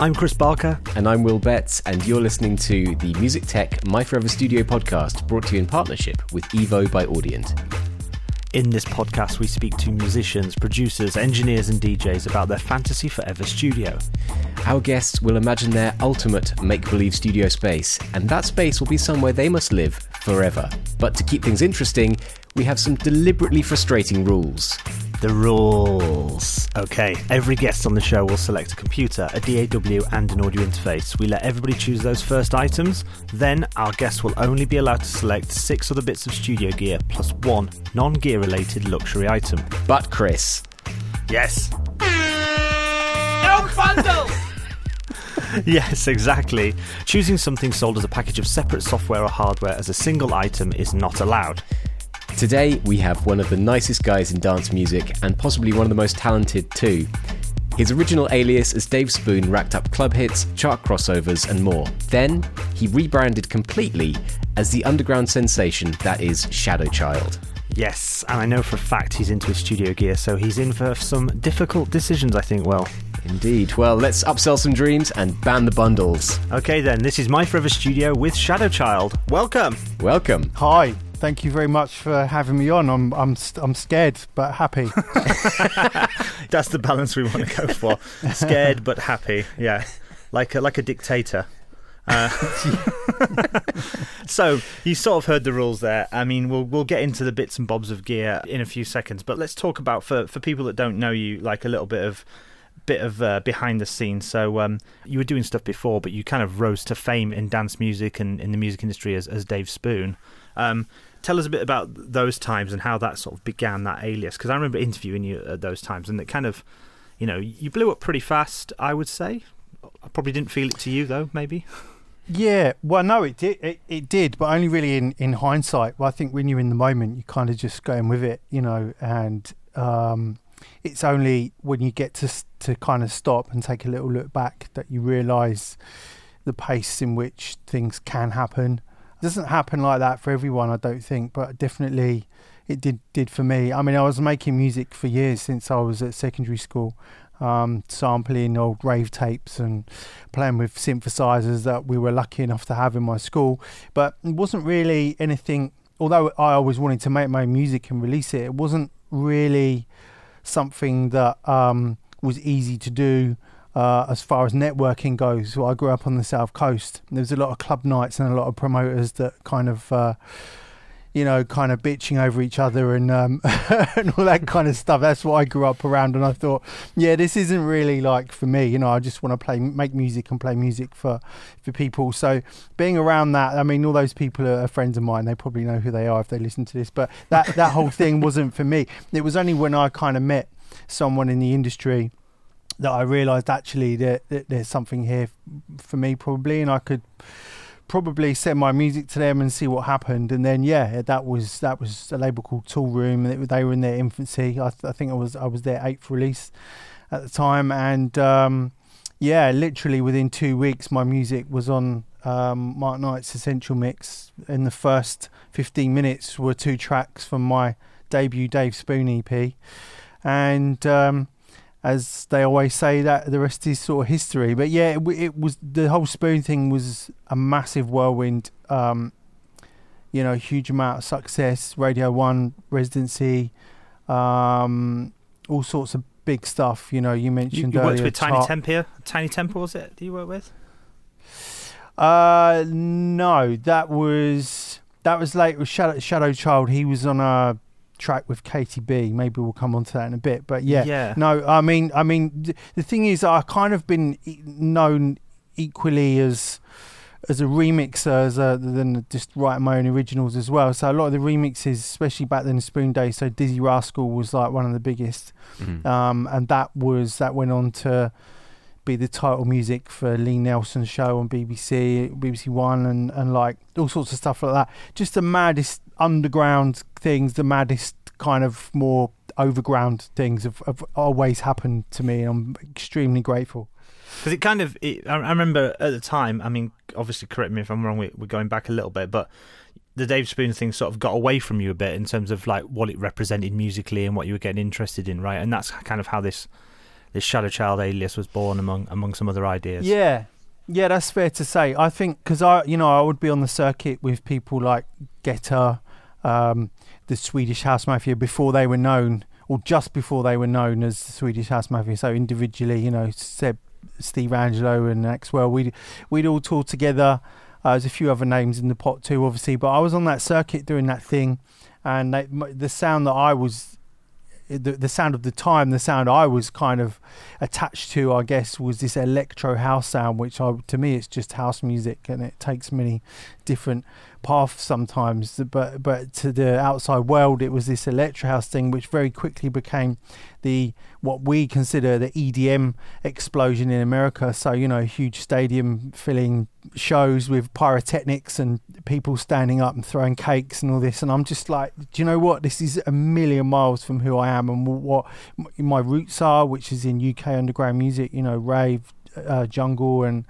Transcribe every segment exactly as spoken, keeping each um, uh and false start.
I'm Chris Barker. And I'm Will Betts, and you're listening to the Music Tech My Forever Studio podcast, brought to you in partnership with Evo by Audient. In this podcast, we speak to musicians, producers, engineers and D Js about their fantasy forever studio. Our guests will imagine their ultimate make-believe studio space, and that space will be somewhere they must live forever. But to keep things interesting, we have some deliberately frustrating rules. The rules. Okay, every guest on the show will select a computer, a D A W and an audio interface. We let everybody choose those first items. Then our guests will only be allowed to select six other bits of studio gear plus one non-gear related luxury item. But Chris. Yes. No bundles! Yes, exactly. Choosing something sold as a package of separate software or hardware as a single item is not allowed. Today, we have one of the nicest guys in dance music, and possibly one of the most talented too. His original alias as Dave Spoon racked up club hits, chart crossovers and more. Then, he rebranded completely as the underground sensation that is Shadowchild. Yes, and I know for a fact he's into his studio gear, so he's in for some difficult decisions, I think, Will. Indeed. Well, let's upsell some dreams and ban the bundles. Okay then, this is My Forever Studio with Shadowchild. Welcome. Welcome. Hi. Thank you very much for having me on. I'm I'm I'm scared but happy. That's the balance we want to go for. Scared but happy. Yeah, like a, like a dictator. Uh, so you sort of heard the rules there. I mean, we'll we'll get into the bits and bobs of gear in a few seconds, but let's talk about for for people that don't know you, like a little bit of. bit of uh, behind the scenes. So um, you were doing stuff before, but you kind of rose to fame in dance music and in the music industry as, as Dave Spoon. Um, tell us a bit about those times and how that sort of began, that alias, because I remember interviewing you at those times, and it kind of, you know, you blew up pretty fast, I would say. I probably didn't feel it to you though, maybe. Yeah, well, no, it did, it, it did, but only really in, in hindsight. Well, I think when you're in the moment, you're kind of just going with it, you know, and um, it's only when you get to to kind of stop and take a little look back that you realise the pace in which things can happen. It doesn't happen like that for everyone, I don't think, but definitely it did did for me. I mean, I was making music for years since I was at secondary school, um, sampling old rave tapes and playing with synthesizers that we were lucky enough to have in my school, but it wasn't really anything. Although I always wanted to make my own music and release it, it wasn't really something that um, was easy to do uh, as far as networking goes. So I grew up on the South Coast. There was a lot of club nights and a lot of promoters that kind of, uh, you know, kind of bitching over each other and, um, and all that kind of stuff. That's what I grew up around. And I thought, yeah, this isn't really like for me. You know, I just want to play, make music and play music for, for people. So being around that, I mean, all those people are friends of mine. They probably know who they are if they listen to this. But that, that whole thing wasn't for me. It was only when I kind of met someone in the industry that I realised actually that, that there's something here for me probably, and I could probably send my music to them and see what happened. And then yeah, that was that was a label called Tool Room, and they were in their infancy. I, th- I think I was I was their eighth release at the time, and um, yeah, literally within two weeks, my music was on um, Mark Knight's Essential Mix. In the first fifteen minutes were two tracks from my debut Dave Spoon E P. And um, as they always say, that the rest is sort of history. But yeah, it, it was the whole Spoon thing was a massive whirlwind. Um, you know, huge amount of success, Radio One residency, um, all sorts of big stuff. You know, you mentioned you, you earlier. You worked with Tiny Tempa. Tiny Tempa, was it? That you worked with? Uh, no, that was that was late with Shadow, Shadowchild. He was on a track with Katie B. Maybe we'll come on to that in a bit, but yeah, yeah. no I mean I mean the thing is, I've kind of been known equally as as a remixer as a, than just writing my own originals as well. So a lot of the remixes, especially back then in Spoon days, so Dizzy Rascal was like one of the biggest. Mm-hmm. um, and that was that went on to be the title music for Lee Nelson's show on B B C, B B C One, and, and like all sorts of stuff like that. Just the maddest underground things, the maddest kind of more overground things have, have always happened to me, and I'm extremely grateful. Because it kind of, it, I remember at the time, I mean, obviously correct me if I'm wrong, we're going back a little bit, but the Dave Spoon thing sort of got away from you a bit in terms of like what it represented musically and what you were getting interested in, right? And that's kind of how this this Shadowchild alias was born among among some other ideas. Yeah, yeah, that's fair to say. I think because I, you know, I would be on the circuit with people like Getter, um, the Swedish House Mafia before they were known, or just before they were known as the Swedish House Mafia. So individually, you know, Seb, Steve Angelo, and Axwell, we we'd all tour together. Uh, there's a few other names in the pot too, obviously, but I was on that circuit doing that thing, and they, the sound that I was, the, the sound of the time, the sound I was kind of attached to, I guess, was this electro house sound, which I, to me, it's just house music, and it takes many different paths sometimes. But but to the outside world, it was this electro house thing, which very quickly became the what we consider the E D M explosion in America. So, you know, huge stadium filling shows with pyrotechnics and people standing up and throwing cakes and all this, and I'm just like, do you know what, this is a million miles from who I am and what my roots are, which is in U K underground music, you know, rave, uh, jungle and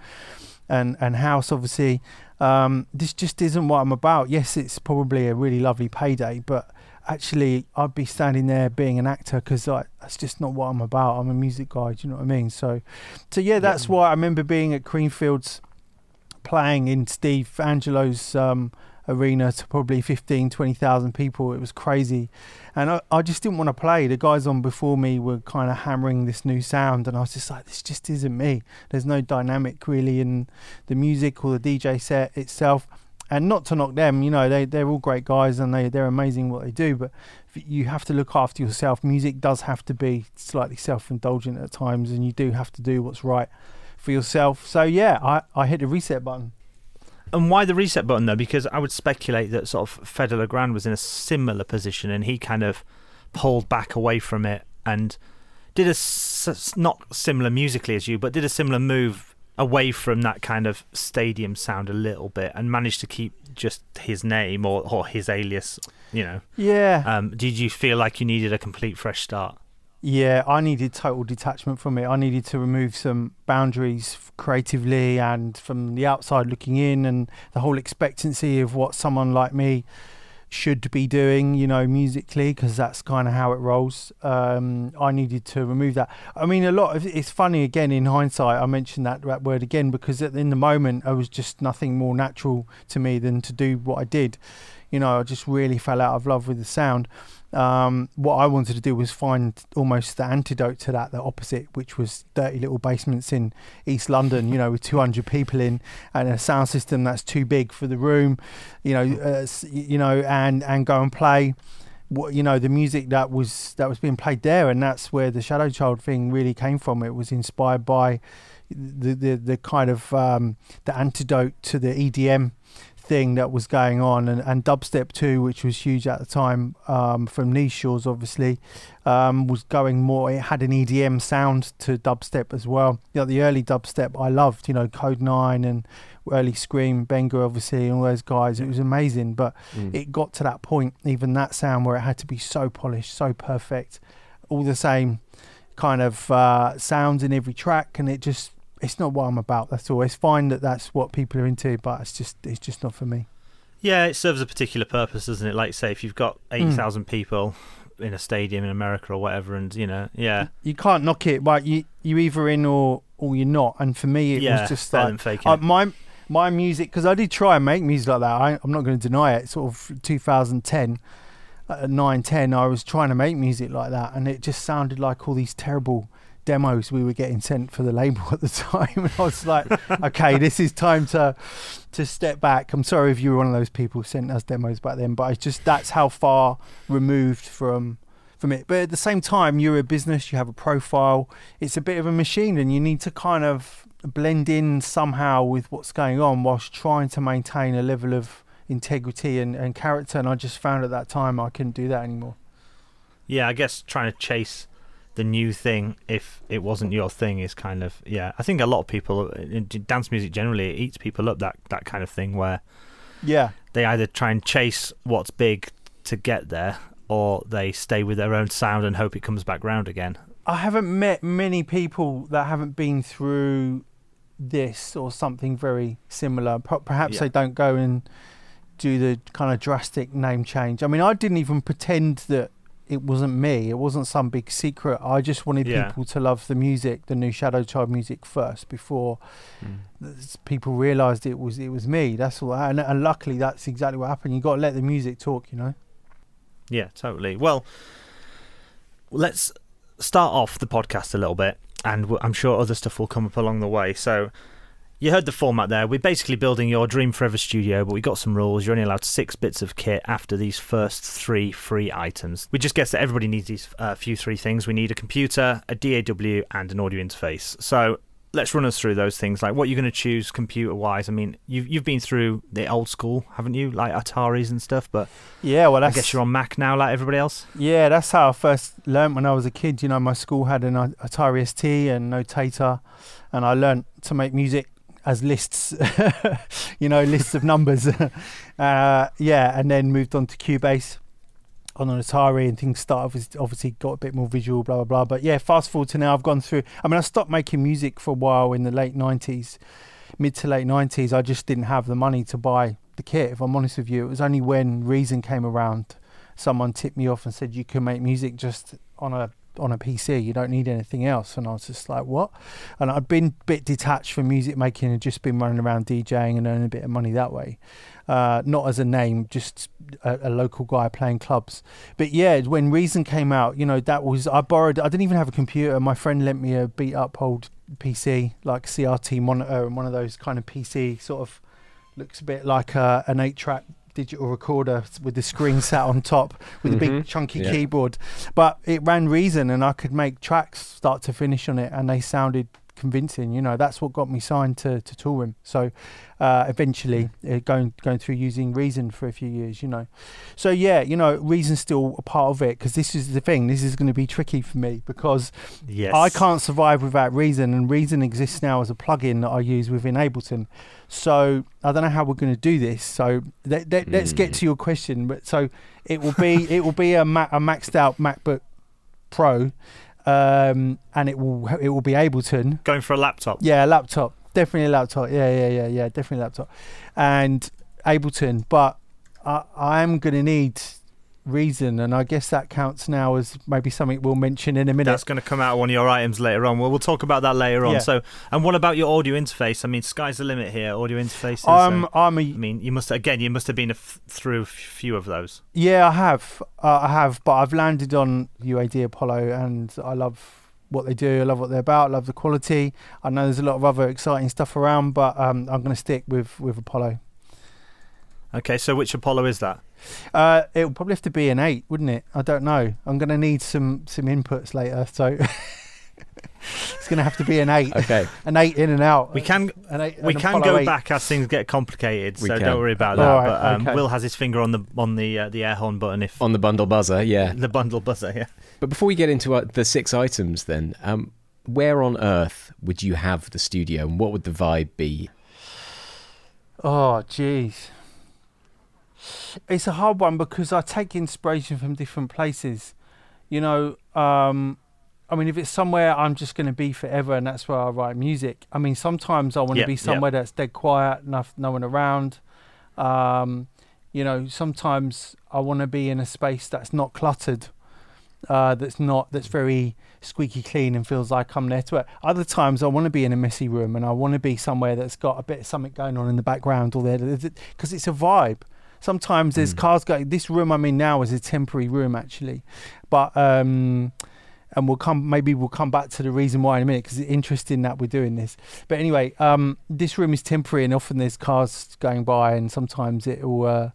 and and house, obviously. Um this just isn't what I'm about. Yes, it's probably a really lovely payday, but actually I'd be standing there being an actor, because like that's just not what I'm about. I'm a music guy, do you know what I mean? So so yeah, that's yeah. why I remember being at Creamfields playing in Steve Angelo's um arena to probably fifteen, twenty thousand people. It was crazy, and I, I just didn't want to play. The guys on before me were kind of hammering this new sound, and I was just like, this just isn't me. There's no dynamic really in the music or the D J set itself. And not to knock them, you know, they, they're all great guys and they, they're amazing what they do, but you have to look after yourself. Music does have to be slightly self-indulgent at times, and you do have to do what's right for yourself. So yeah, I, I hit the reset button. And why the reset button though? Because I would speculate that sort of Fede Legrand was in a similar position, and he kind of pulled back away from it and did a s- not similar musically as you, but did a similar move away from that kind of stadium sound a little bit, and managed to keep just his name or, or his alias, you know. Yeah. Um, did you feel like you needed a complete fresh start? Yeah, I needed total detachment from it. I needed to remove some boundaries creatively and from the outside looking in, and the whole expectancy of what someone like me should be doing, you know, musically, because that's kind of how it rolls. Um, I needed to remove that. I mean, a lot of it's funny, again, in hindsight, I mentioned that, that word again, because in the moment, I was just nothing more natural to me than to do what I did. You know, I just really fell out of love with the sound. Um, what I wanted to do was find almost the antidote to that, the opposite, which was dirty little basements in East London, you know, with two hundred people in, and a sound system that's too big for the room, you know, uh, you know, and, and go and play what, you know, the music that was, that was being played there. And that's where the Shadowchild thing really came from. It was inspired by the, the, the kind of, um, the antidote to the E D M thing that was going on, and, and dubstep too, which was huge at the time, um, from Niche Shores obviously, um, was going more, it had an E D M sound to dubstep as well. You know, the early dubstep I loved, you know, Code Nine and early Scream, Benga obviously, and all those guys. It was amazing, but mm. it got to that point, even that sound, where it had to be so polished, so perfect, all the same kind of uh, sounds in every track, and it just, it's not what I'm about, that's all. It's fine that that's what people are into, but it's just it's just not for me. Yeah, it serves a particular purpose, doesn't it? Like, say, if you've got eight thousand mm. people in a stadium in America or whatever, and, you know, yeah. You can't knock it, but you, you're either in or, or you're not. And for me, it yeah, was just like... Uh, my my music, because I did try and make music like that. I, I'm not going to deny it. Sort of two thousand ten, uh, nine, ten, I was trying to make music like that, and it just sounded like all these terrible... demos we were getting sent for the label at the time, and I was like, okay, this is time to to step back. I'm sorry if you were one of those people who sent us demos back then, but it's just, that's how far removed from from it. But at the same time, you're a business, you have a profile, it's a bit of a machine, and you need to kind of blend in somehow with what's going on whilst trying to maintain a level of integrity and, and character, and I just found at that time I couldn't do that anymore. Yeah, I guess trying to chase the new thing, if it wasn't your thing, is kind of, yeah, I think a lot of people, dance music generally, it eats people up, that that kind of thing, where yeah, they either try and chase what's big to get there, or they stay with their own sound and hope it comes back round again. I haven't met many people that haven't been through this or something very similar. Perhaps yeah. they don't go and do the kind of drastic name change. I mean, I didn't even pretend that it wasn't me. It wasn't some big secret. I just wanted yeah. people to love the music, the new Shadowchild music first, before mm. people realised it was it was me. That's all. And, and luckily, that's exactly what happened. You got to let the music talk, you know. Yeah, totally. Well, let's start off the podcast a little bit, and I'm sure other stuff will come up along the way. So. You heard the format there. We're basically building your Dream Forever studio, but we got some rules. You're only allowed six bits of kit after these first three free items. We just guessed that everybody needs these uh, few three things. We need a computer, a D A W, and an audio interface. So let's run us through those things. Like what you're going to choose computer-wise. I mean, you've, you've been through the old school, haven't you? Like Ataris and stuff, but yeah, well, I guess you're on Mac now like everybody else. Yeah, that's how I first learnt when I was a kid. You know, my school had an Atari S T and Notator, and I learnt to make music as lists, you know, lists of numbers. uh, yeah, and then moved on to Cubase on an Atari, and things started, obviously got a bit more visual, blah, blah, blah. But yeah, fast forward to now, I've gone through, I mean, I stopped making music for a while in the late nineties, mid to late nineties. I just didn't have the money to buy the kit, if I'm honest with you. It was only when Reason came around, someone tipped me off and said, you can make music just on a on a P C, you don't need anything else. And I was just like, what? And I'd been a bit detached from music making and just been running around DJing and earning a bit of money that way, uh not as a name, just a, a local guy playing clubs. But yeah, when Reason came out, you know, that was, I borrowed, I didn't even have a computer. My friend lent me a beat up old P C, like C R T monitor, and one of those kind of P C sort of looks a bit like a, an eight track digital recorder with the screen sat on top with mm-hmm. a big chunky yeah. keyboard, but it ran Reason and I could make tracks start to finish on it, and they sounded convincing. You know, that's what got me signed to, to Tool Room. So uh, eventually uh, going going through using Reason for a few years, you know. So yeah, you know, Reason's still a part of it, because this is the thing, this is going to be tricky for me, because yes. I can't survive without Reason, and Reason exists now as a plugin that I use within Ableton. So I don't know how we're going to do this. So th- th- mm. let's get to your question. But so it will be it will be a, ma- a maxed out MacBook Pro. Um, and it will it will be Ableton. Going for a laptop. Yeah, a laptop. Definitely a laptop. Yeah, yeah, yeah, yeah. Definitely a laptop. And Ableton. But I, I'm going to need Reason. And I guess that counts now as maybe something we'll mention in a minute. That's going to come out of one of your items later on. Well, we'll talk about that later on. Yeah. So, and what about your audio interface? I mean, sky's the limit here, audio interfaces. Um, so, I'm a, I mean, you must, again, you must have been a f- through a few of those. Yeah, I have. Uh, I have, but I've landed on U A D Apollo, and I love what they do. I love what they're about. I love the quality. I know there's a lot of other exciting stuff around, but um, I'm going to stick with, with Apollo. Okay, so which Apollo is that? Uh, it'll probably have to be an eight, wouldn't it? I don't know. I'm going to need some some inputs later, so it's going to have to be an eight. Okay, an eight in and out. We can an eight, we can Apollo go eight. Back as things get complicated, we so can. Don't worry about that. Right, but um, okay. Will has his finger on the on the uh, the air horn button if on the bundle buzzer. Yeah, the bundle buzzer. Yeah. But before we get into uh, the six items, then um, where on earth would you have the studio, and what would the vibe be? Oh, jeez. It's a hard one, because I take inspiration from different places, you know. um I mean, if it's somewhere I'm just going to be forever and that's where I write music, I mean, sometimes I want to yeah, be somewhere yeah. that's dead quiet, no, no one around. Um you know, sometimes I want to be in a space that's not cluttered, uh that's not that's very squeaky clean and feels like I'm there to it. Other times I want to be in a messy room, and I want to be somewhere that's got a bit of something going on in the background, or there, because it's a vibe. Sometimes there's mm. cars going. This room I'm in now is a temporary room, actually, but um, and we'll come. Maybe we'll come back to the reason why in a minute, because it's interesting that we're doing this. But anyway, um, this room is temporary, and often there's cars going by, and sometimes it'll uh,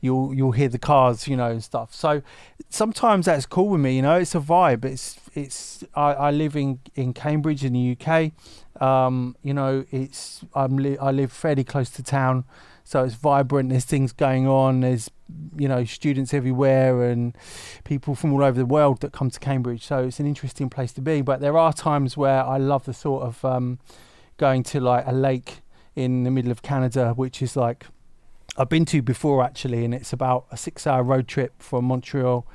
you'll you'll hear the cars, you know, and stuff. So sometimes that's cool with me, you know. It's a vibe. It's it's. I, I live in, in Cambridge in the U K. Um, you know, it's I'm li- I live fairly close to town. So it's vibrant, there's things going on, there's, you know, students everywhere and people from all over the world that come to Cambridge. So it's an interesting place to be. But there are times where I love the thought of um, going to like a lake in the middle of Canada, which is like, I've been to before actually, and it's about a six hour road trip from Montreal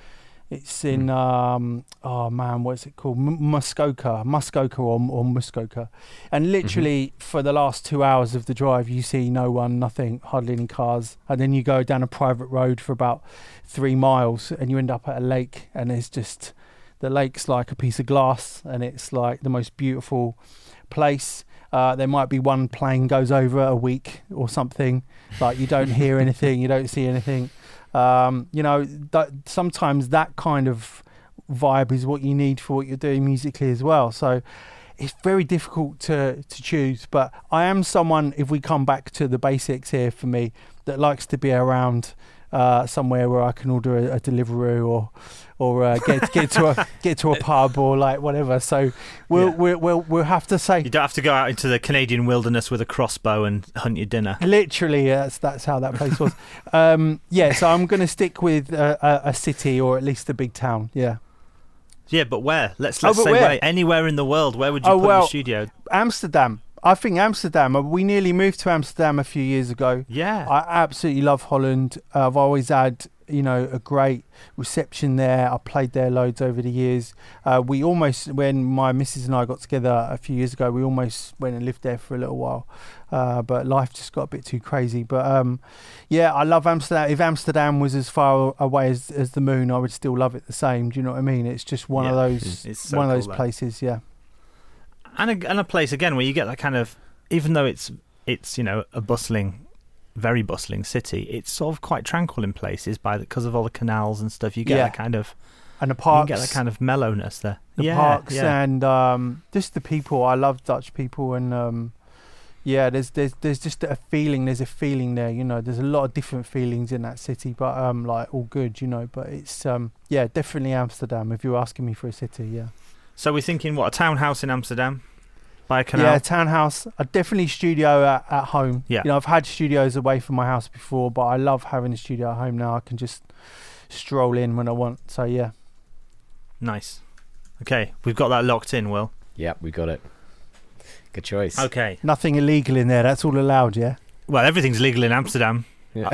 It's in um, oh man, what's it called? M Muskoka, Muskoka, or, or Muskoka, and literally mm-hmm. for the last two hours of the drive, you see no one, nothing, hardly any cars, and then you go down a private road for about three miles, and you end up at a lake, and it's just the lake's like a piece of glass, and it's like the most beautiful place. Uh, there might be one plane goes over a week or something, like you don't hear anything, you don't see anything. Um, you know, that, sometimes that kind of vibe is what you need for what you're doing musically as well. So it's very difficult to, to choose, but I am someone, if we come back to the basics here for me, that likes to be around uh, somewhere where I can order a, a Deliveroo or or uh, get get to a get to a pub or like whatever. So we'll, yeah. we'll we'll we'll have to say you don't have to go out into the Canadian wilderness with a crossbow and hunt your dinner. Literally, that's that's how that place was. um, yeah, so I'm going to stick with a, a, a city or at least a big town. Yeah, yeah, but where? Let's let's oh, say where? Where? Anywhere in the world. Where would you oh, put well, the studio? Amsterdam. I think Amsterdam. We nearly moved to Amsterdam a few years ago. Yeah, I absolutely love Holland. Uh, I've always had, you know, a great reception there. I played there loads over the years. Uh, we almost, when my missus and I got together a few years ago, we almost went and lived there for a little while. Uh, but life just got a bit too crazy. But um, yeah, I love Amsterdam. If Amsterdam was as far away as, as the moon, I would still love it the same. Do you know what I mean? It's just one yeah, of those, it's so one cool of those though. places. Yeah, and a, and a place again where you get that kind of, even though it's it's you know a bustling. very bustling city, it's sort of quite tranquil in places by because of all the canals and stuff. You get yeah. that kind of and the parks, you get that kind of mellowness there. The yeah, parks yeah. and um, just the people. I love Dutch people, and um, yeah, there's there's there's just a feeling. There's a feeling there. You know, there's a lot of different feelings in that city, but um, like all good. You know, but it's um, yeah, definitely Amsterdam. If you're asking me for a city, yeah. So we're thinking what, a townhouse in Amsterdam. By a canal. Yeah, townhouse. I definitely studio at, at home. Yeah. You know, I've had studios away from my house before, but I love having a studio at home now. I can just stroll in when I want. So, yeah. Nice. Okay, we've got that locked in, Will. Yep, we got it. Good choice. Okay. Nothing illegal in there. That's all allowed, yeah? Well, everything's legal in Amsterdam. Yeah.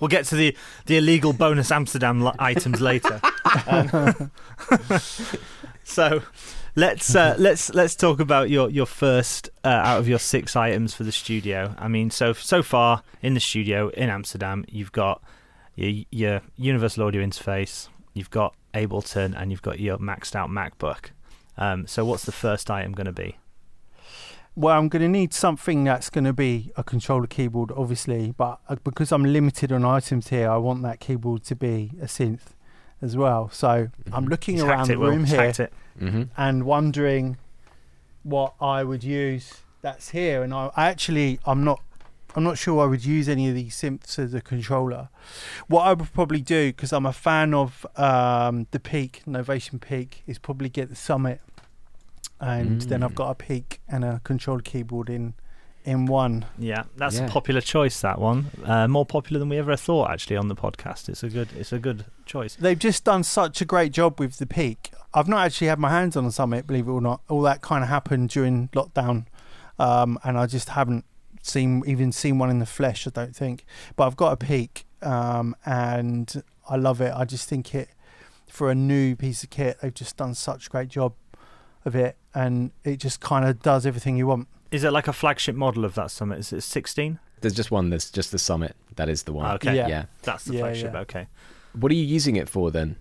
We'll get to the, the illegal bonus Amsterdam li items later. Um. So let's uh, let's let's talk about your your first uh, out of your six items for the studio. I mean, so so far in the studio in Amsterdam, you've got your, your Universal Audio Interface, you've got Ableton, and you've got your maxed out MacBook. Um, so what's the first item going to be? Well, I'm going to need something that's going to be a controller keyboard, obviously, but because I'm limited on items here, I want that keyboard to be a synth as well. So mm-hmm. I'm looking He's around the it, room Will. here mm-hmm. and wondering what I would use that's here. And I, I actually, I'm not, I'm not sure I would use any of these synths as a controller. What I would probably do, because I'm a fan of um, the Peak, Novation Peak, is probably get the Summit. And mm. then I've got a Peak and a controlled keyboard in in one. Yeah, that's yeah. a popular choice, that one. Uh, more popular than we ever thought, actually, on the podcast. It's a good it's a good choice. They've just done such a great job with the Peak. I've not actually had my hands on the Summit, believe it or not. All that kind of happened during lockdown, um, and I just haven't seen even seen one in the flesh, I don't think. But I've got a Peak, um, and I love it. I just think it, for a new piece of kit, they've just done such a great job of it, and it just kind of does everything you want. Is it like a flagship model of that Summit? Is it sixteen? There's just one. There's just the Summit. That is the one. Oh, okay. Yeah. yeah. That's the yeah, flagship. Yeah. Okay. What are you using it for then?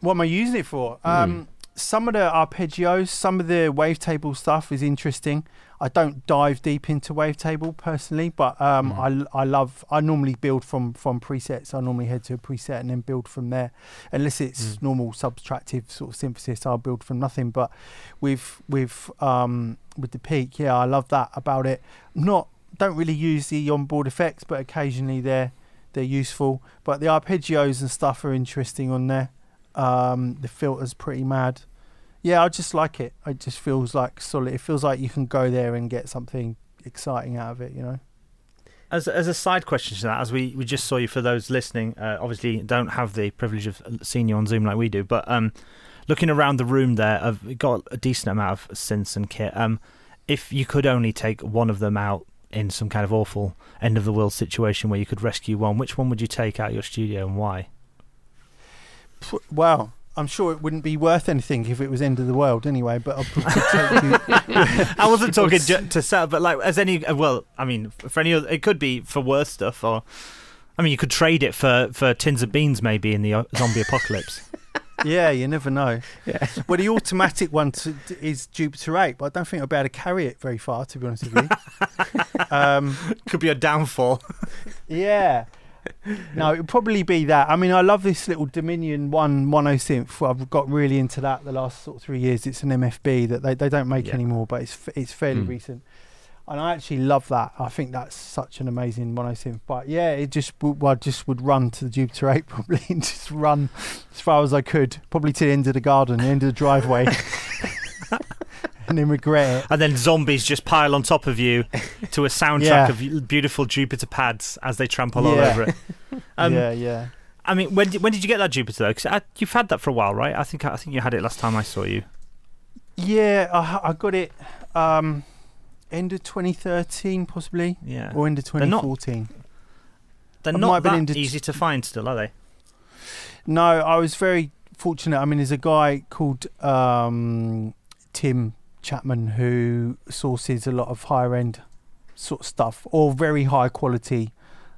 What am I using it for? Mm. Um, some of the arpeggios, some of the wavetable stuff is interesting. I don't dive deep into wavetable personally, but um, mm. I, I love, I normally build from, from presets. I normally head to a preset and then build from there. Unless it's mm. normal subtractive sort of synthesis, I'll build from nothing. But with, with, um, with the Peak, yeah, I love that about it. Not, don't really use the onboard effects, but occasionally they're, they're useful. But the arpeggios and stuff are interesting on there. Um, the filter's pretty mad. Yeah, I just like it. It just feels like solid. It feels like you can go there and get something exciting out of it, you know. As as a side question to that, as we, we just saw you, for those listening, uh, obviously don't have the privilege of seeing you on Zoom like we do, but um, looking around the room there, I've got a decent amount of synths and kit. Um, if you could only take one of them out in some kind of awful end of the world situation where you could rescue one, which one would you take out of your studio and why? Well, I'm sure it wouldn't be worth anything if it was end of the world anyway, but I'll probably take you. I wasn't talking to sell, but like as any, well, I mean, for any other, it could be for worse stuff, or I mean, you could trade it for, for tins of beans maybe in the zombie apocalypse. Yeah, you never know. Yeah. Well, the automatic one to, is Jupiter eight, but I don't think I'll be able to carry it very far, to be honest with you. Um, could be a downfall. Yeah. No, it would probably be that. I mean, I love this little Dominion one one oh synth. I've got really into that the last sort of three years. It's an M F B that they, they don't make yeah. anymore, but it's it's fairly mm. recent. And I actually love that. I think that's such an amazing mono synth. But yeah, it just w- I just would run to the Jupiter eight probably and just run as far as I could, probably to the end of the garden, the end of the driveway, and then regret it. And then zombies just pile on top of you to a soundtrack yeah. of beautiful Jupiter pads as they trample yeah. all over it. Um, yeah, yeah. I mean, when did, when did you get that Jupiter though? Because you've had that for a while, right? I think I think you had it last time I saw you. Yeah, I, I got it. Um, End of twenty thirteen, possibly, yeah, or end of twenty fourteen. They're not, they're not that into, easy to find still, are they? No, I was very fortunate. I mean, there's a guy called um, Tim Chapman who sources a lot of higher-end sort of stuff, or very high-quality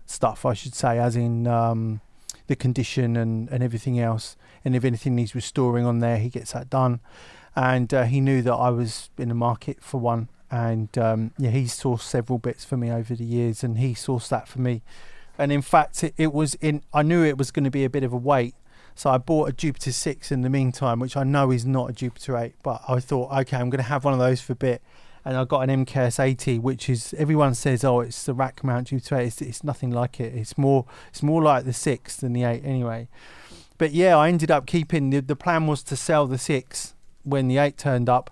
stuff, I should say, as in um, the condition and, and everything else. And if anything needs restoring on there, he gets that done. And uh, he knew that I was in the market for one. And um, yeah, he sourced several bits for me over the years, and he sourced that for me. And in fact, it, it was in. I knew it was going to be a bit of a wait, so I bought a Jupiter six in the meantime, which I know is not a Jupiter eight, but I thought, okay, I'm going to have one of those for a bit. And I got an M K S eighty, which is everyone says, oh, it's the rack mount Jupiter eight. It's, it's nothing like it. It's more, it's more like the six than the eight, anyway. But yeah, I ended up keeping. The, the plan was to sell the six when the eight turned up.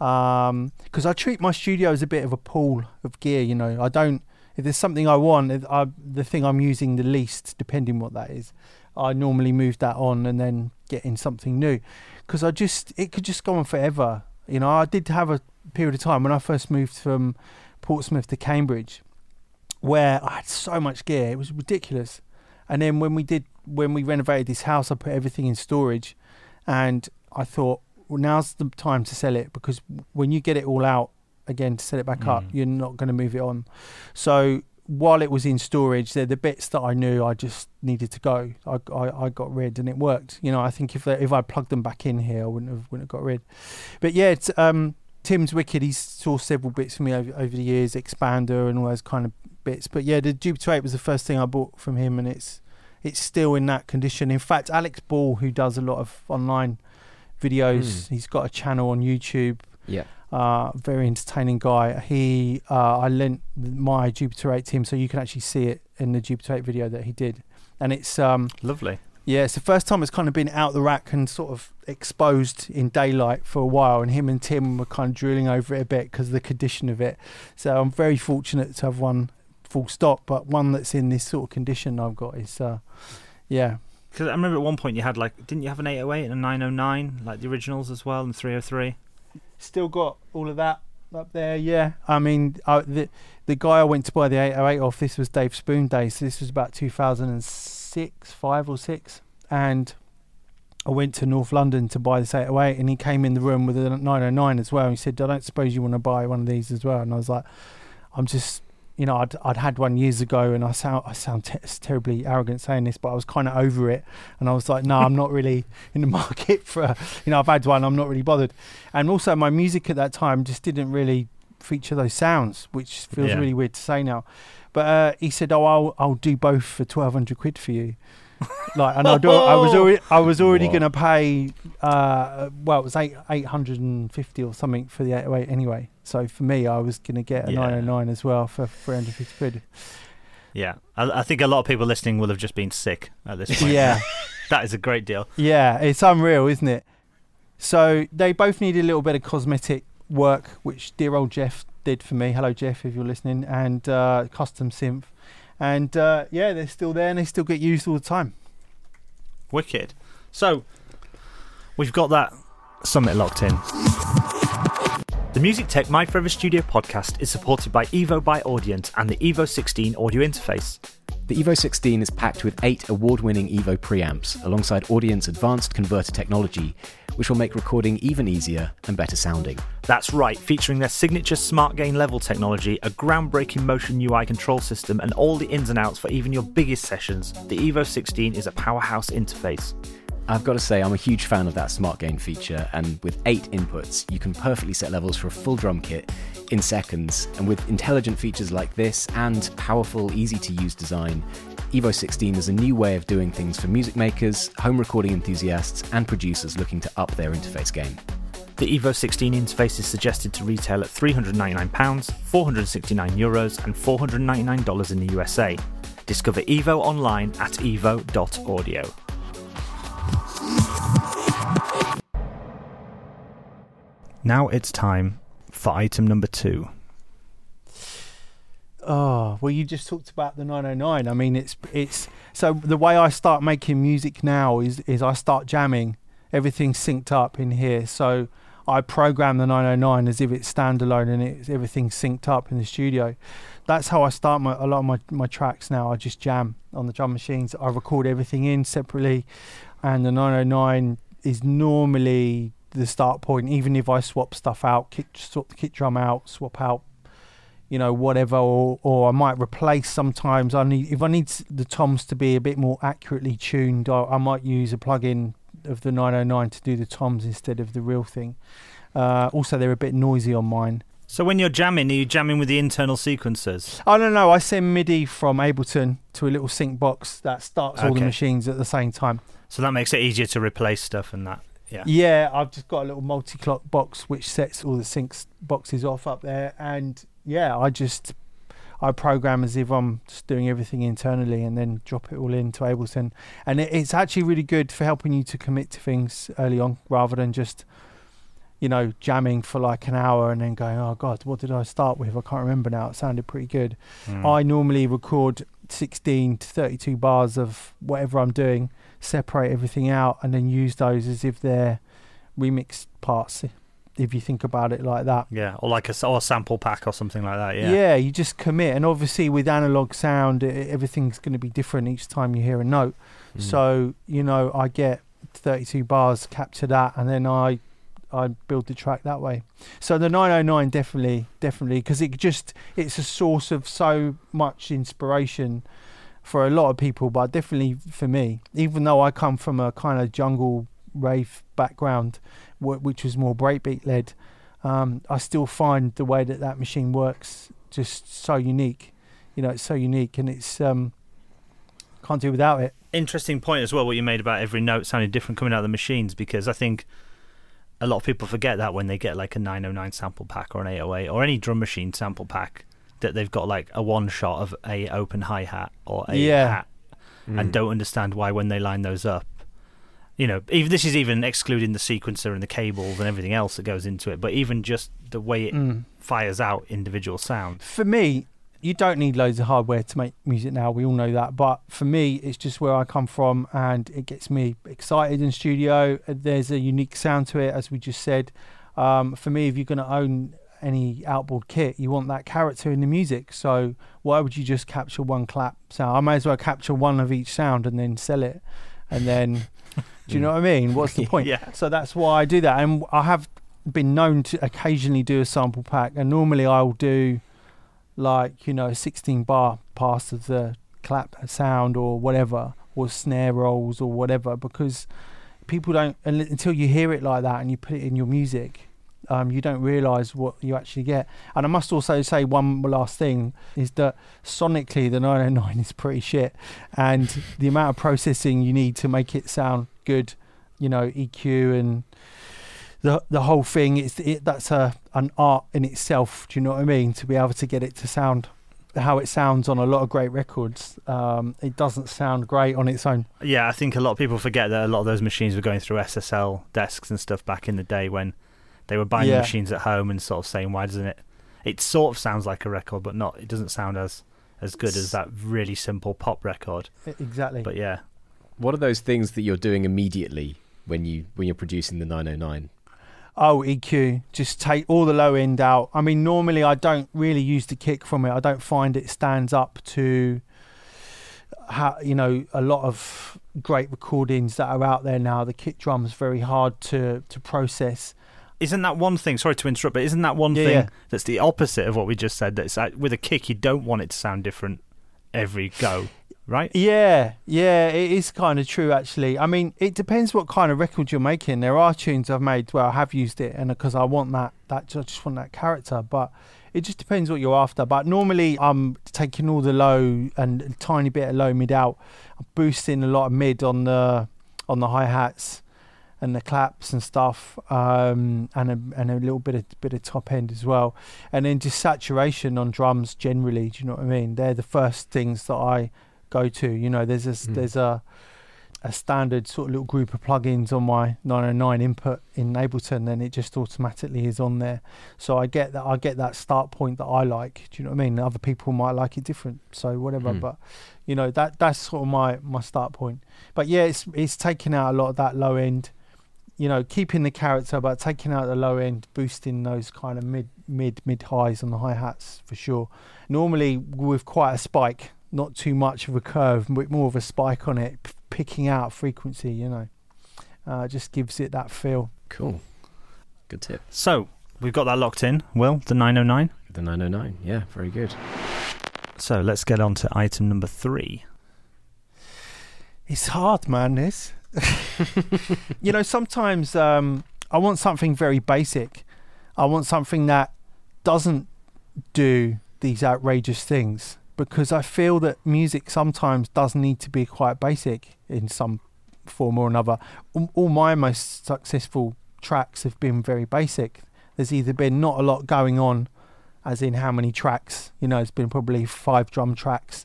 Um, because I treat my studio as a bit of a pool of gear, you know. I don't, if there's something I want, if I, the thing I'm using the least, depending what that is, I normally move that on and then get in something new. Because I just, it could just go on forever. You know, I did have a period of time when I first moved from Portsmouth to Cambridge where I had so much gear, it was ridiculous. And then when we did, when we renovated this house, I put everything in storage and I thought, well, now's the time to sell it, because when you get it all out again to set it back mm. up, you're not going to move it on. So while it was in storage, they're the bits that I knew I just needed to go. I, I, I got rid, and it worked. You know, I think if they, if I plugged them back in here, I wouldn't have wouldn't have got rid. But yeah, it's, um, Tim's wicked. He's sourced several bits for me over, over the years, Expander and all those kind of bits. But yeah, the Jupiter eight was the first thing I bought from him, and it's it's still in that condition. In fact, Alex Ball, who does a lot of online videos, mm. he's got a channel on YouTube, yeah uh very entertaining guy. He uh I lent my Jupiter eight to him, so you can actually see it in the Jupiter eight video that he did, and it's um lovely. Yeah, it's the first time it's kind of been out the rack and sort of exposed in daylight for a while, and him and Tim were kind of drooling over it a bit because of the condition of it. So I'm very fortunate to have one full stop, but one that's in this sort of condition I've got is uh yeah. Because I remember at one point you had, like, didn't you have an eight oh eight and a nine oh nine, like the originals as well, and three oh three? Still got all of that up there, yeah. I mean, I, the the guy I went to buy the eight oh eight off, this was Dave Spoon Day, so this was about two thousand six, five or six, and I went to North London to buy this eight oh eight, and he came in the room with a nine oh nine as well, and he said, I don't suppose you want to buy one of these as well? And I was like, I'm just... You know, I'd, I'd had one years ago, and I sound I sound te- terribly arrogant saying this, but I was kind of over it, and I was like, no, I'm not really in the market for, a, you know, I've had one, I'm not really bothered. And also my music at that time just didn't really feature those sounds, which feels yeah. really weird to say now. But uh, he said, oh, I'll I'll do both for twelve hundred quid for you. Like, and I I was already I was already going to pay uh, well, it was eight eight hundred and fifty or something for the eight oh eight anyway. So for me, I was going to get a yeah. nine oh nine as well for three hundred fifty quid. Yeah, I, I think a lot of people listening will have just been sick at this point. Yeah, that is a great deal. Yeah, it's unreal, isn't it? So they both need a little bit of cosmetic work, which dear old Jeff did for me. Hello, Jeff, if you're listening, and uh, custom synth. And uh, yeah, they're still there and they still get used all the time. Wicked. So, we've got that summit locked in. The Music Tech My Forever Studio podcast is supported by Evo by Audient and the Evo sixteen audio interface. The Evo sixteen is packed with eight award-winning Evo preamps alongside Audient's advanced converter technology, which will make recording even easier and better sounding. That's right, featuring their signature smart gain level technology, a groundbreaking motion U I control system, and all the ins and outs for even your biggest sessions, the Evo sixteen is a powerhouse interface. I've got to say, I'm a huge fan of that smart gain feature, and with eight inputs, you can perfectly set levels for a full drum kit in seconds. And with intelligent features like this and powerful, easy-to-use design, Evo sixteen is a new way of doing things for music makers, home recording enthusiasts, and producers looking to up their interface game. The Evo sixteen interface is suggested to retail at three hundred ninety-nine pounds, four hundred sixty-nine euros, and four hundred ninety-nine dollars in the U S A. Discover Evo online at evo dot audio. Now it's time for item number two. Oh, well, you just talked about the nine oh nine. I mean, it's it's so the way I start making music now is is I start jamming. Everything's synced up in here. So I program the nine oh nine as if it's standalone and it's everything's synced up in the studio. That's how I start my a lot of my, my tracks now. I just jam on the drum machines. I record everything in separately, and the nine oh nine is normally the start point, even if I swap stuff out, kick, swap the kick drum out, swap out, you know, whatever, or, or I might replace sometimes. I need if I need the toms to be a bit more accurately tuned, I, I might use a plug-in of the nine oh nine to do the toms instead of the real thing. Uh, also, they're a bit noisy on mine. So when you're jamming, are you jamming with the internal sequencers? I don't know. I send MIDI from Ableton to a little sync box that starts okay. all the machines at the same time. So that makes it easier to replace stuff and that. Yeah. yeah, I've just got a little multi-clock box which sets all the sync boxes off up there, and yeah, I just I program as if I'm just doing everything internally and then drop it all into Ableton, and it, it's actually really good for helping you to commit to things early on rather than just, you know, jamming for like an hour and then going, oh god, what did I start with? I can't remember now. It sounded pretty good. Mm. I normally record sixteen to thirty-two bars of whatever I'm doing, separate everything out, and then use those as if they're remixed parts, if you think about it like that. Yeah, or like a, or a sample pack or something like that. Yeah, yeah, you just commit. And obviously with analog sound, it, everything's going to be different each time you hear a note. Mm. So, you know, I get thirty-two bars, capture that, and then I I build the track that way. So the nine oh nine definitely, definitely, because it just, it's a source of so much inspiration for a lot of people, but definitely for me, even though I come from a kind of jungle rave background, w- which was more breakbeat led, um, I still find the way that that machine works just so unique. You know, it's so unique, and it's, um, can't do without it. Interesting point as well, what you made about every note sounding different coming out of the machines, because I think a lot of people forget that when they get like a nine oh nine sample pack or an eight oh eight or any drum machine sample pack, that they've got like a one shot of a open hi-hat or a yeah. hat, mm. and don't understand why when they line those up, you know, even this is even excluding the sequencer and the cables and everything else that goes into it, but even just the way it mm. fires out individual sound. For me, you don't need loads of hardware to make music now, we all know that, but for me it's just where I come from, and it gets me excited in studio. There's a unique sound to it, as we just said. Um, for me, if you're going to own any outboard kit, you want that character in the music, so why would you just capture one clap sound? I may as well capture one of each sound and then sell it, and then do you know what I mean? What's the point? Yeah. So that's why I do that, and I have been known to occasionally do a sample pack, and normally I'll do like, you know, a sixteen bar pass of the clap sound or whatever, or snare rolls or whatever, because people don't, until you hear it like that and you put it in your music, um, you don't realise what you actually get. And I must also say one last thing is that sonically the nine oh nine is pretty shit, and the amount of processing you need to make it sound good, you know, E Q and the the whole thing, it's it, that's a an art in itself, do you know what I mean, to be able to get it to sound how it sounds on a lot of great records. Um, it doesn't sound great on its own. Yeah, I think a lot of people forget that a lot of those machines were going through S S L desks and stuff back in the day when they were buying yeah. machines at home and sort of saying, why doesn't it, it sort of sounds like a record, but not, it doesn't sound as, as good as that really simple pop record. Exactly. But yeah. What are those things that you're doing immediately when, you, when you're producing the nine oh nine? oh, E Q, just take all the low end out. I mean, normally I don't really use the kick from it. I don't find it stands up to, how, you know, a lot of great recordings that are out there now. The kick drum's very hard to, to process. Isn't that one thing, sorry to interrupt, but isn't that one yeah, thing yeah. that's the opposite of what we just said? That's like, with a kick, you don't want it to sound different every go, right? Yeah, yeah, it is kind of true, actually. I mean, it depends what kind of record you're making. There are tunes I've made where I have used it, and because I want that, that, I just want that character, but it just depends what you're after. But normally I'm taking all the low and a tiny bit of low mid out. I'm boosting a lot of mid on the on the hi-hats and the claps and stuff, um, and a, and a little bit of bit of top end as well, and then just saturation on drums generally. Do you know what I mean? They're the first things that I go to. You know, there's a, mm. there's a a standard sort of little group of plugins on my nine oh nine input in Ableton, and it just automatically is on there. So I get that I get that start point that I like. Do you know what I mean? Other people might like it different, so whatever. Mm. But you know, that that's sort of my my start point. But yeah, it's it's taking out a lot of that low end. You know, keeping the character, but taking out the low end, boosting those kind of mid, mid, mid highs on the hi hats for sure. Normally with quite a spike, not too much of a curve, but more of a spike on it, p- picking out frequency. You know, uh, just gives it that feel. Cool, good tip. So we've got that locked in. Will, the nine oh nine? The nine oh nine, yeah, very good. So let's get on to item number three. It's hard, man. This. You know, sometimes um, I want something very basic. I want something that doesn't do these outrageous things, because I feel that music sometimes does need to be quite basic in some form or another. All, all my most successful tracks have been very basic. There's either been not a lot going on, as in how many tracks, you know, it's been probably five drum tracks,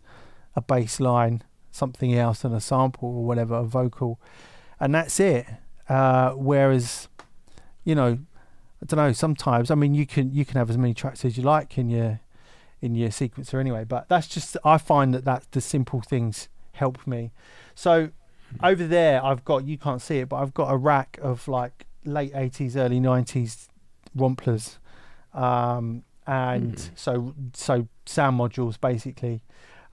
a bass line, something else and a sample or whatever, a vocal, and that's it. Uh, whereas, you know, I don't know, sometimes, I mean, you can you can have as many tracks as you like in your in your sequencer anyway, but that's just, I find that that's the simple things help me. So over there I've got, you can't see it, but I've got a rack of like late eighties, early nineties romplers, um, and mm. so so sound modules basically.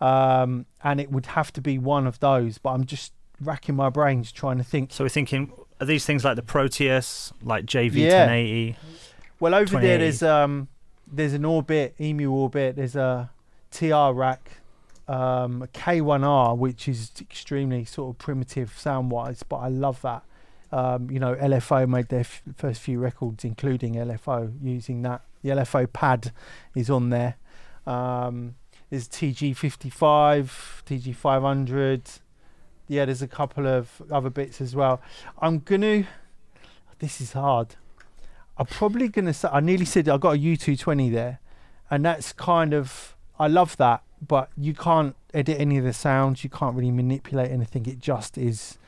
Um, and it would have to be one of those, but I'm just racking my brains trying to think. So we're thinking, are these things like the Proteus, like J V yeah. ten eighty? Well, over there there's um, there's an Orbit, E M U Orbit, there's a T R rack, um, a K one R, which is extremely sort of primitive sound-wise, but I love that. Um, you know, L F O made their f- first few records, including L F O, using that. The L F O pad is on there. Um... There's T G fifty-five, T G five hundred. Yeah, there's a couple of other bits as well. I'm going to... This is hard. I'm probably going to say... I nearly said I got a U two twenty there. And that's kind of... I love that, but you can't edit any of the sounds. You can't really manipulate anything. It just is,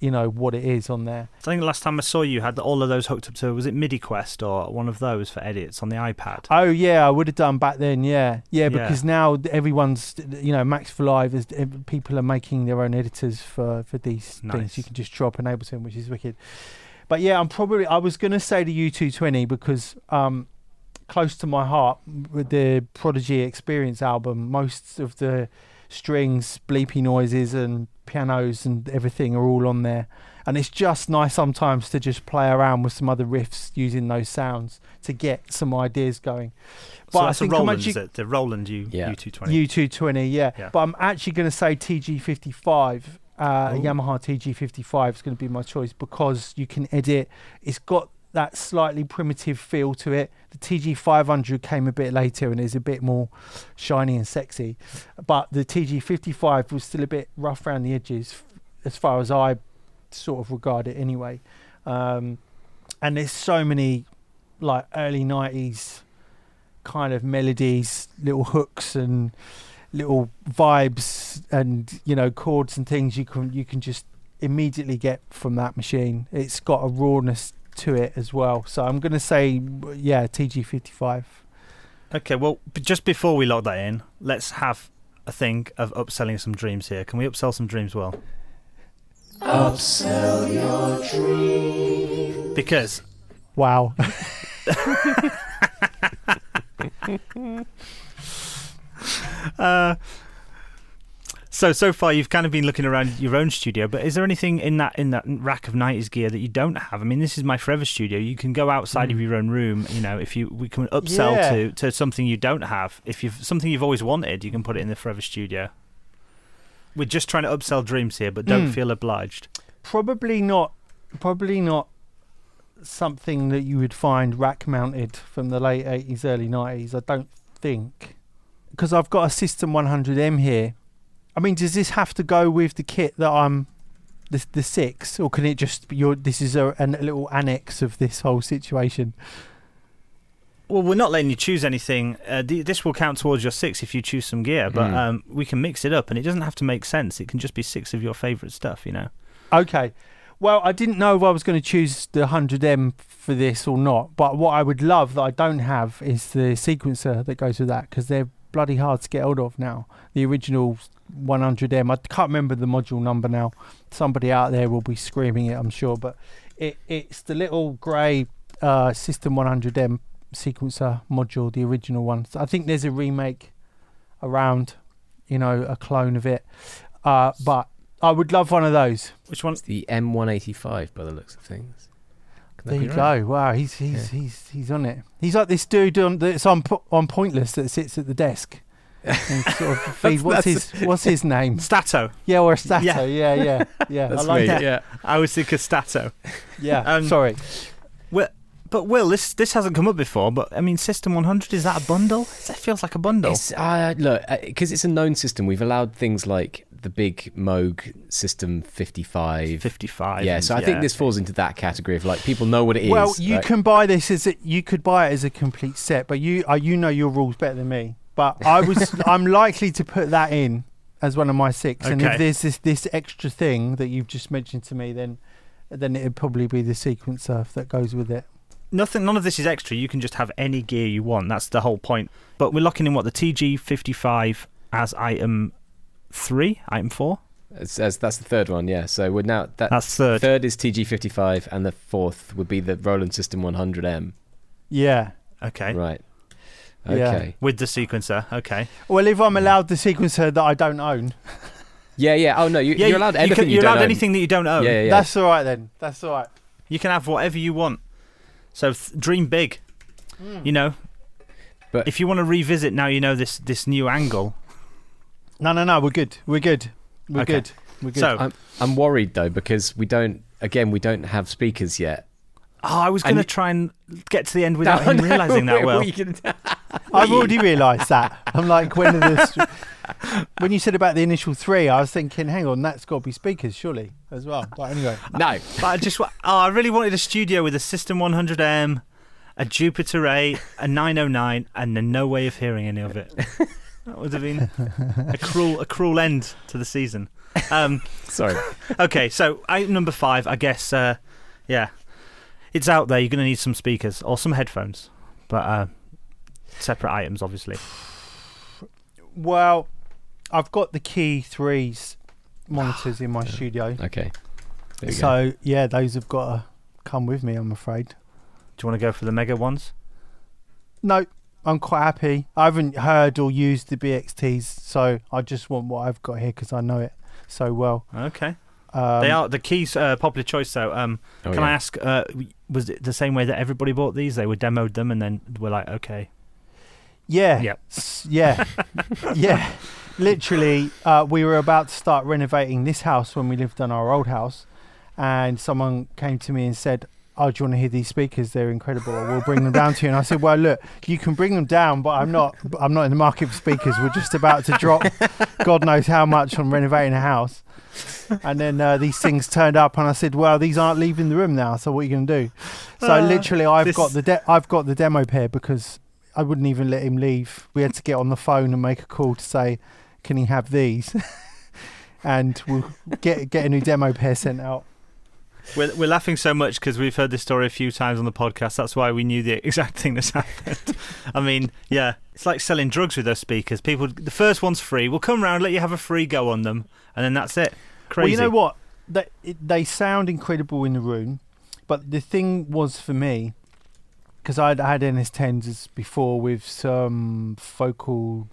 you know, what it is on there. I think the last time I saw you had all of those hooked up to... Was it MIDI Quest or one of those for edits on the iPad? Oh, yeah, I would have done back then, yeah. Yeah, because yeah. now everyone's, you know, Max for Live, is people are making their own editors for, for these nice. things. You can just drop in Ableton, which is wicked. But yeah, I'm probably... I was going to say the U two twenty because... Um, close to my heart with the Prodigy Experience album, most of the strings, bleepy noises and pianos and everything are all on there, and it's just nice sometimes to just play around with some other riffs using those sounds to get some ideas going. But so that's, I think, a Roland, you, the Roland U, yeah. U two twenty U two twenty yeah. yeah but I'm actually going to say T G fifty-five. uh Ooh. Yamaha T G fifty-five is going to be my choice because you can edit. It's got that slightly primitive feel to it. The T G five hundred came a bit later and is a bit more shiny and sexy, but the T G fifty-five was still a bit rough around the edges as far as I sort of regard it anyway. Um, and there's so many like early nineties kind of melodies, little hooks and little vibes and, you know, chords and things you can you can just immediately get from that machine. It's got a rawness to it as well, so I'm going to say yeah T G fifty-five. Okay, well, just before we lock that in, let's have a think of upselling some dreams here. Can we upsell some dreams? Well, upsell your dreams, because Wow. uh, so so far you've kind of been looking around your own studio, but is there anything in that in that rack of nineties gear that you don't have? I mean, this is my forever studio. You can go outside mm. of your own room. You know, if you we can upsell yeah. to to something you don't have. If you've something you've always wanted, you can put it in the forever studio. We're just trying to upsell dreams here, but don't mm. feel obliged. Probably not. Probably not something that you would find rack mounted from the late eighties, early nineties. I don't think, because I've got a System one hundred M here. I mean, does this have to go with the kit that I'm the the six, or can it just be your? This is a, a little annex of this whole situation. Well, we're not letting you choose anything. Uh, th this will count towards your six if you choose some gear, but mm. um, we can mix it up, and it doesn't have to make sense. It can just be six of your favourite stuff, you know. Okay. Well, I didn't know if I was going to choose the one hundred M for this or not, but what I would love that I don't have is the sequencer that goes with that, because they're bloody hard to get hold of now. The original one hundred M, I can't remember the module number now. Somebody out there will be screaming it, I'm sure, but it, it's the little grey uh, System one hundred M sequencer module, the original one. So I think there's a remake around, you know, a clone of it, uh, but... I would love one of those. Which one? It's the M one eighty-five, by the looks of things. Can there you right? go. Wow, he's he's yeah. he's he's on it. He's like this dude on that's on on Pointless that sits at the desk. And sort of feed. What's his What's his name? Stato. Yeah, or a Stato. Yeah, yeah, yeah. yeah. That's I like me. That. Yeah, I always think of Stato. Yeah. um, Sorry. Well, but Will, this this hasn't come up before. But I mean, System one hundred, is that a bundle? It feels like a bundle. It's, uh, look, because uh, it's a known system. We've allowed things like the big Moog System fifty-five. fifty-five. Yeah, so I yeah. think this falls into that category of like people know what it is. Well, you like, can buy this as a, you could buy it as a complete set, but you uh, you know your rules better than me. But I was I'm likely to put that in as one of my six. Okay. And if there's this this extra thing that you've just mentioned to me, then then it'd probably be the sequencer that goes with it. Nothing, none of this is extra. You can just have any gear you want. That's the whole point. But we're locking in what the T G fifty-five as item three, item four. It's, that's, that's the third one, yeah. So we're now that that's third. Third is T G fifty-five, and the fourth would be the Roland System one hundred M. Yeah. Okay. Right. Okay. Yeah. With the sequencer. Okay. Well, if I'm allowed the sequencer that I don't own. yeah, yeah. Oh no, you, yeah, you're allowed anything. You can, you're you don't allowed own. anything that you don't own. Yeah, yeah, yeah. That's all right then. That's all right. You can have whatever you want. So th dream big. Mm. You know. But if you want to revisit now, you know this this new angle. No, no, no. We're good. We're good. We're okay. good. We're good. So I'm, I'm worried though, because we don't. Again, we don't have speakers yet. Oh, I was going to try and get to the end without no, him no, realising that. Well, we can, I've already realised that. I'm like, when are the when you said about the initial three, I was thinking, hang on, that's got to be speakers, surely, as well. But anyway, no. But I just, oh, I really wanted a studio with a System one hundred M, a Jupiter eight, a nine oh nine, and the no way of hearing any of it. That would have been a cruel, a cruel end to the season. Um, Sorry. Okay, so item number five, I guess. Uh, yeah, it's out there. You're going to need some speakers or some headphones, but uh, separate items, obviously. Well, I've got the Key threes monitors in my yeah. studio. Okay. There you so go. yeah, those have got to come with me, I'm afraid. Do you want to go for the mega ones? No. I'm quite happy. I haven't heard or used the B X Ts, so I just want what I've got here because I know it so well. Okay. Um, they are the Keys uh, popular choice, though. Um, oh, can yeah. I ask, uh, was it the same way that everybody bought these? They were demoed them and then were like, okay. Yeah. Yep. Yeah. yeah. Literally, uh, we were about to start renovating this house when we lived in our old house, and someone came to me and said, oh, do you want to hear these speakers? They're incredible. We'll bring them down to you. And I said, well, look, you can bring them down, but I'm not I'm not in the market for speakers. We're just about to drop God knows how much on renovating a house. And then uh, these things turned up and I said, well, these aren't leaving the room now. So what are you going to do? So uh, literally I've this... got the de I've got the demo pair because I wouldn't even let him leave. We had to get on the phone and make a call to say, can he have these? And we'll get, get a new demo pair sent out. We're, we're laughing so much because we've heard this story a few times on the podcast. That's why we knew the exact thing that's happened. I mean, yeah, it's like selling drugs with those speakers. People, the first one's free. We'll come round, let you have a free go on them, and then that's it. Crazy. Well, you know what? They, it, they sound incredible in the room, but the thing was for me because I'd had N S tens before with some Focal.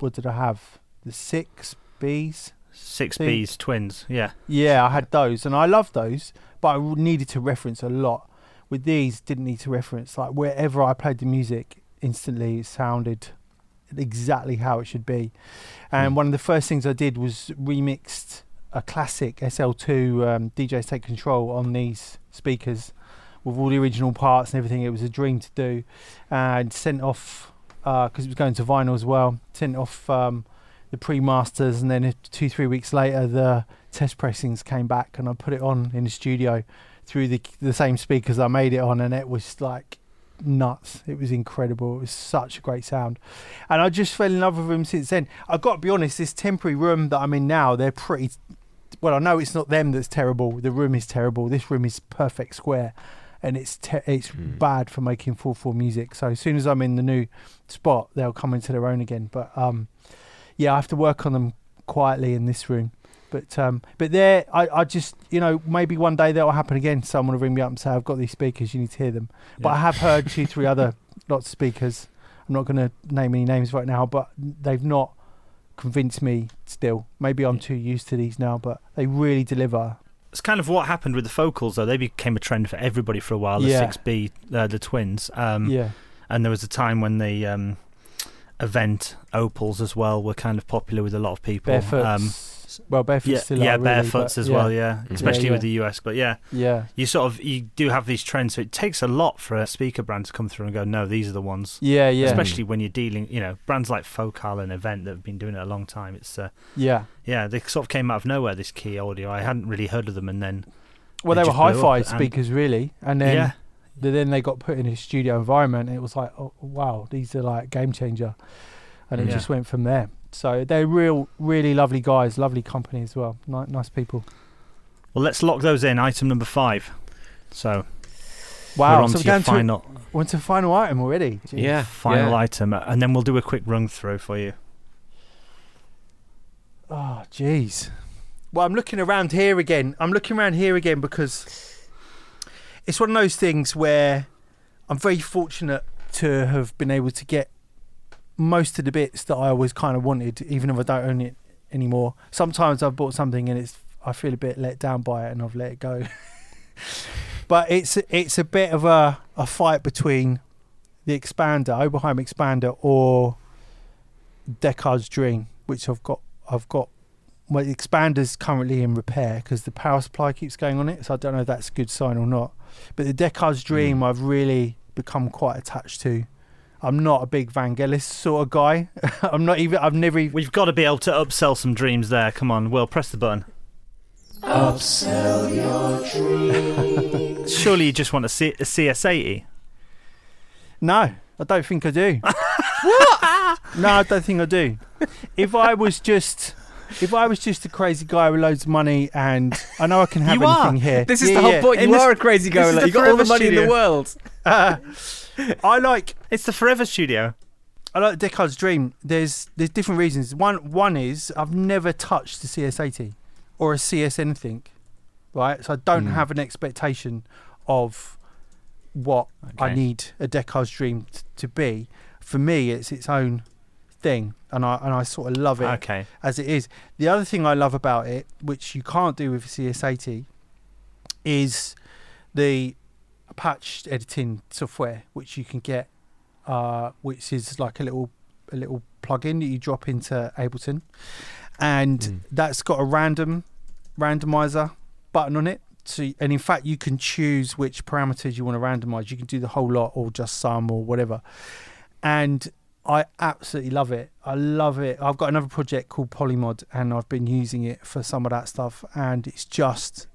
What did I have? The six Bs. six Bs twins, yeah. Yeah, I had those and I loved those, but I needed to reference a lot. With these, didn't need to reference. Like wherever I played the music, instantly it sounded exactly how it should be. And mm. one of the first things I did was remixed a classic S L two um, D Js Take Control on these speakers with all the original parts and everything. It was a dream to do, and sent off because uh, it was going to vinyl as well. Sent off um, the pre-masters, and then two three weeks later the test pressings came back, and I put it on in the studio through the the same speakers I made it on, and it was like nuts. It was incredible. It was such a great sound, and I just fell in love with them since then. I've got to be honest, this temporary room that I'm in now, they're pretty well, I know it's not them that's terrible. The room is terrible. This room is perfect square, and it's te- it's mm. bad for making full form music. So as soon as I'm in the new spot, they'll come into their own again. But um yeah, I have to work on them quietly in this room. But um, but there, I, I just, you know, maybe one day that will happen again. Someone will ring me up and say, I've got these speakers, you need to hear them. Yeah. But I have heard two, three other lots of speakers. I'm not going to name any names right now, but they've not convinced me still. Maybe I'm yeah. too used to these now, but they really deliver. It's kind of what happened with the Focals, though. They became a trend for everybody for a while, the yeah. six B, uh, the twins. Um, yeah. And there was a time when they... Um, event opals as well were kind of popular with a lot of people. Barefoots, um, well, barefoots yeah, still yeah, are barefoots really, as yeah. well, yeah, especially yeah, yeah. with the U S. But yeah, yeah, you sort of you do have these trends. So it takes a lot for a speaker brand to come through and go, no, these are the ones. Yeah, yeah. Especially when you're dealing, you know, brands like Focal and Event that have been doing it a long time. It's uh, yeah, yeah. They sort of came out of nowhere. This Key Audio, I hadn't really heard of them, and then well, they, they were hi-fi speakers and, really, and then. Yeah. Then they got put in a studio environment, and it was like, oh wow, these are like game changer, and it yeah. just went from there. So they're real, really lovely guys, lovely company as well, Ni- nice people. Well, let's lock those in. Item number five. So, wow, we're on so to we're your final. To, we're to final item already. Jeez. Yeah, final yeah. item, and then we'll do a quick run through for you. Oh, jeez. Well, I'm looking around here again. I'm looking around here again because. It's one of those things where I'm very fortunate to have been able to get most of the bits that I always kind of wanted, even if I don't own it anymore. Sometimes I've bought something and it's I feel a bit let down by it and I've let it go. But it's it's a bit of a, a fight between the Expander, Oberheim Expander, or Deckard's Dream, which I've got. I've got. My Expander's currently in repair because the power supply keeps going on it, so I don't know if that's a good sign or not. But the Deckard's Dream, I've really become quite attached to. I'm not a big Vangelis sort of guy. I'm not even. I've never. Even... We've got to be able to upsell some dreams there. Come on, Will, press the button. Upsell your dream. Surely you just want a, C- a C S eighty. No, I don't think I do. What? No, I don't think I do. If I was just. If I was just a crazy guy with loads of money, and I know I can have you anything are. Here. This is yeah, the whole yeah. point. You in are this, a crazy guy with like, you got all the money studio. In the world. Uh, I like... It's the Forever Studio. I like Deckard's Dream. There's there's different reasons. One one is I've never touched a C S eighty or a C S anything, right? So I don't mm. have an expectation of what okay. I need a Deckard's Dream t- to be. For me, it's its own... thing, and I and I sort of love it okay. as it is. The other thing I love about it, which you can't do with C S eighty, is the patched editing software, which you can get, uh, which is like a little a little plugin that you drop into Ableton, and mm. that's got a random randomizer button on it. So, and in fact, you can choose which parameters you want to randomize. You can do the whole lot, or just some, or whatever, and I absolutely love it. I love it. I've got another project called Polymod, and I've been using it for some of that stuff, and it's just,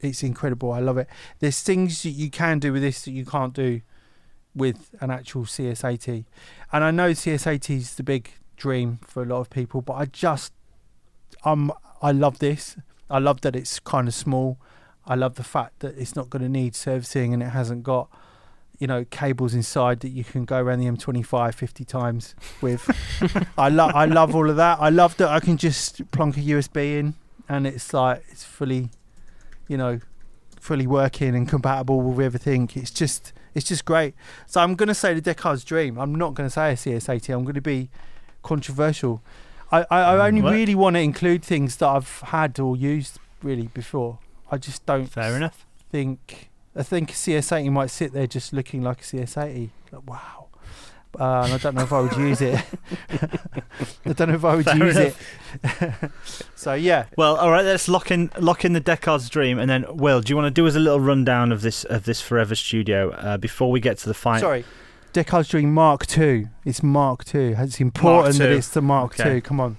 it's incredible. I love it. There's things that you can do with this that you can't do with an actual C S eighty. And I know C S eighty is the big dream for a lot of people, but I just, um, I love this. I love that it's kind of small. I love the fact that it's not going to need servicing, and it hasn't got... you know, cables inside that you can go around the M twenty-five fifty times with. I love, I love all of that. I love that I can just plonk a U S B in, and it's like it's fully, you know, fully working and compatible with everything. It's just it's just great. So I'm going to say the Deckard's Dream. I'm not going to say a C S eighty. I'm going to be controversial. I, I, I only what? really want to include things that I've had or used really before. I just don't Fair enough. think... I think a C S eighty might sit there just looking like a C S eighty. Like, wow. Uh, and I don't know if I would use it. I don't know if I would Fair use enough. it. So, yeah. Well, all right, let's lock in lock in the Deckard's Dream. And then, Will, do you want to do us a little rundown of this of this Forever Studio uh, before we get to the final? Sorry. Deckard's Dream Mark two. It's Mark two. It's important that it's the Mark okay. two. Come on.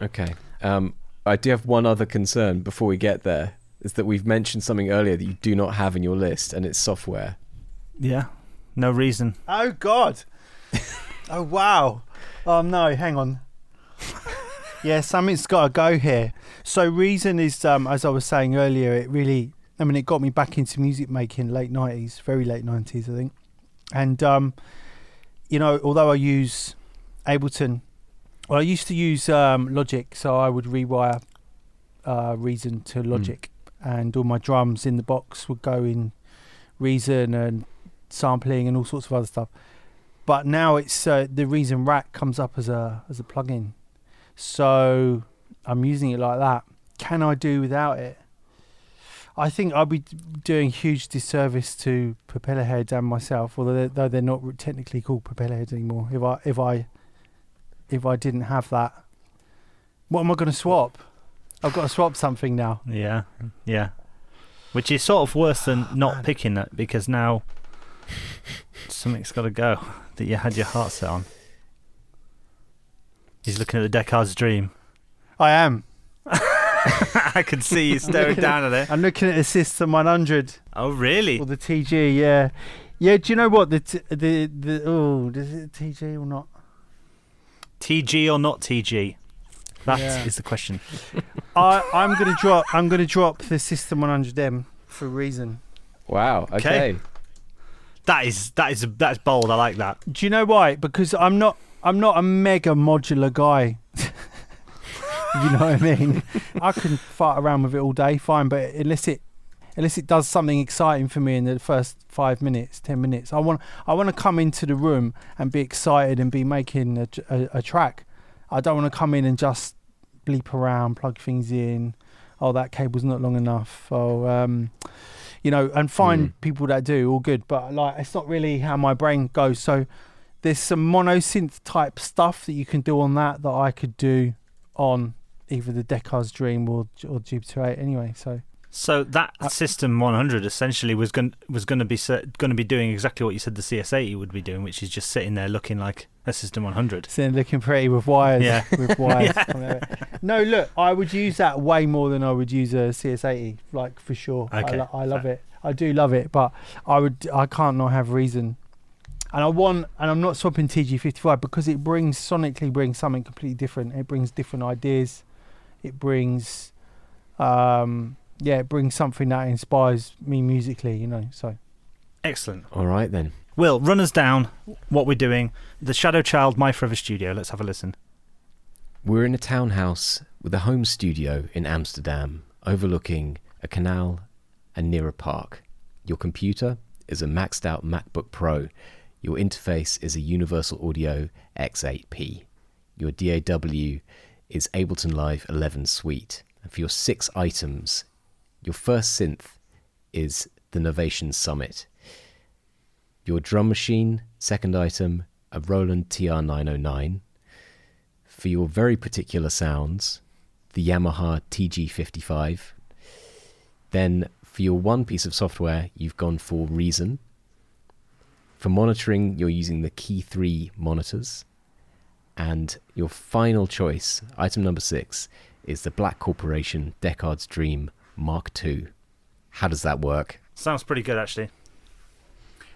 Okay. Um, I do have one other concern before we get there. Is that we've mentioned something earlier that you do not have in your list, and it's software. Yeah, no reason. Oh, God. Oh, wow. Oh, no, hang on. Yeah, something's got to go here. So Reason is, um, as I was saying earlier, it really, I mean, it got me back into music making late nineties, very late nineties, I think. And, um, you know, although I use Ableton, well, I used to use um, Logic, so I would rewire uh, Reason to Logic. Mm. And all my drums in the box would go in Reason and sampling and all sorts of other stuff. But now it's uh, the Reason rack comes up as a as a plugin, so I'm using it like that. Can I do without it? I think I'd be doing huge disservice to Propellerheads and myself, although they're, they're not technically called Propellerheads anymore. If I if I if I didn't have that, what am I going to swap? I've got to swap something now. Yeah, yeah. Which is sort of worse than not Man. picking that, because now something's got to go that you had your heart set on. He's looking at the Deckard's Dream. I am. I can see you staring down at it. I'm looking at the System one hundred. Oh, really? Or the T G, yeah. Yeah, do you know what? The, t- the, the oh, is it T G or not? T G or not T G? That yeah. is the question. I, I'm gonna drop. I'm gonna drop the System one hundred M for Reason. Wow. Okay. okay. That is that is that's bold. I like that. Do you know why? Because I'm not. I'm not a mega modular guy. You know what I mean? I can fart around with it all day, fine. But unless it, unless it does something exciting for me in the first five minutes, ten minutes, I want. I want to come into the room and be excited and be making a, a, a track. I don't want to come in and just bleep around, plug things in. Oh, that cable's not long enough. Oh, um, you know, and find mm. people that do, all good. But like, it's not really how my brain goes. So there's some monosynth type stuff that you can do on that that I could do on either the Deckard's Dream or, or Jupiter eight. Anyway, so so that uh, System one hundred essentially was going was going to be going to be doing exactly what you said the C S eighty would be doing, which is just sitting there looking like a System one hundred. Sitting looking pretty with wires. Yeah. With wires. Yeah. No, look, I would use that way more than I would use a C S eighty, like for sure. Okay. I, lo- I love it. I do love it, but I would I can't not have Reason. And I want, and I'm not swapping T G fifty-five because it brings sonically brings something completely different. It brings different ideas. It brings. Um, Yeah, it brings something that inspires me musically, you know, so. Excellent. All right, then. Will, run us down what we're doing. The Shadowchild My Forever Studio. Let's have a listen. We're in a townhouse with a home studio in Amsterdam, overlooking a canal and near a park. Your computer is a maxed-out MacBook Pro. Your interface is a Universal Audio X eight P. Your D A W is Ableton Live eleven Suite. And for your six items... Your first synth is the Novation Summit. Your drum machine, second item, a Roland T R nine oh nine. For your very particular sounds, the Yamaha T G fifty-five. Then for your one piece of software, you've gone for Reason. For monitoring, you're using the Key three monitors. And your final choice, item number six, is the Black Corporation Deckard's Dream Mark two. How does that work? Sounds pretty good, actually.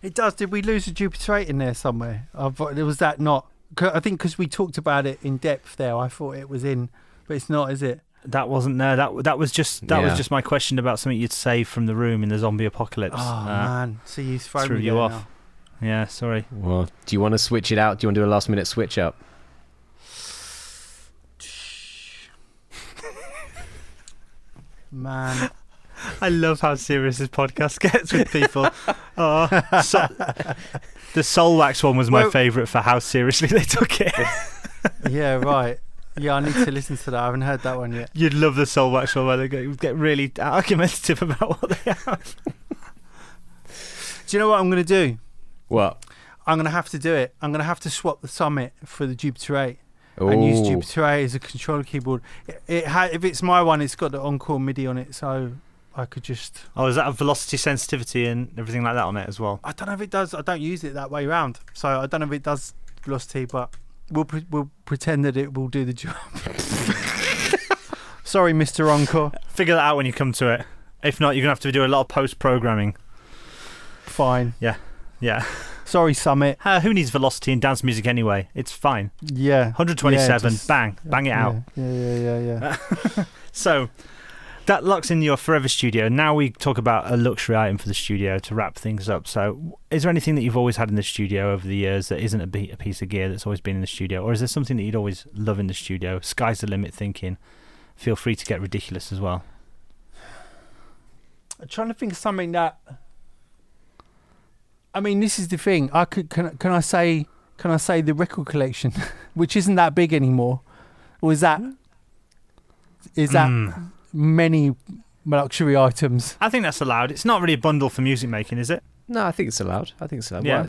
It does. Did we lose a Jupiter eight in there somewhere? I've, was that not? I think because we talked about it in depth there, I thought it was in, but it's not, is it? That wasn't there. That that was just that yeah. was just my question about something you'd save from the room in the zombie apocalypse. Oh uh, man, so you throw threw me you off. Now. Yeah, sorry. Well, do you want to switch it out? Do you want to do a last minute switch up? Man, I love how serious this podcast gets with people. Oh, so, the Solwax one was my well, favourite for how seriously they took it. Yeah, right. Yeah, I need to listen to that. I haven't heard that one yet. You'd love the Solwax one where they get really argumentative about what they have. Do you know what I'm going to do? What? I'm going to have to do it. I'm going to have to swap the Summit for the Jupiter eight. Ooh. And use Jupiter eight as a controller keyboard. It, it ha- if it's my one, it's got the Encore MIDI on it, so I could just... Oh, is that a velocity sensitivity and everything like that on it as well? I don't know if it does. I don't use it that way round, so I don't know if it does velocity, but we'll pre- we'll pretend that it will do the job. Sorry, Mister Encore. Figure that out when you come to it. If not, you're going to have to do a lot of post-programming. Fine. Yeah, yeah. Sorry, Summit. Uh, who needs velocity in dance music anyway? It's fine. Yeah. one twenty-seven, yeah, just, bang, bang it yeah, out. Yeah, yeah, yeah, yeah. yeah. So that locks in your forever studio. Now we talk about a luxury item for the studio to wrap things up. So is there anything that you've always had in the studio over the years that isn't a, a piece of gear that's always been in the studio? Or is there something that you'd always love in the studio? Sky's the limit thinking. Feel free to get ridiculous as well. I'm trying to think of something that... I mean, this is the thing. I could can can I say can I say the record collection, which isn't that big anymore, or is that is that mm. many luxury items? I think that's allowed. It's not really a bundle for music making, is it? No, I think it's allowed. I think it's allowed. Yeah. Why?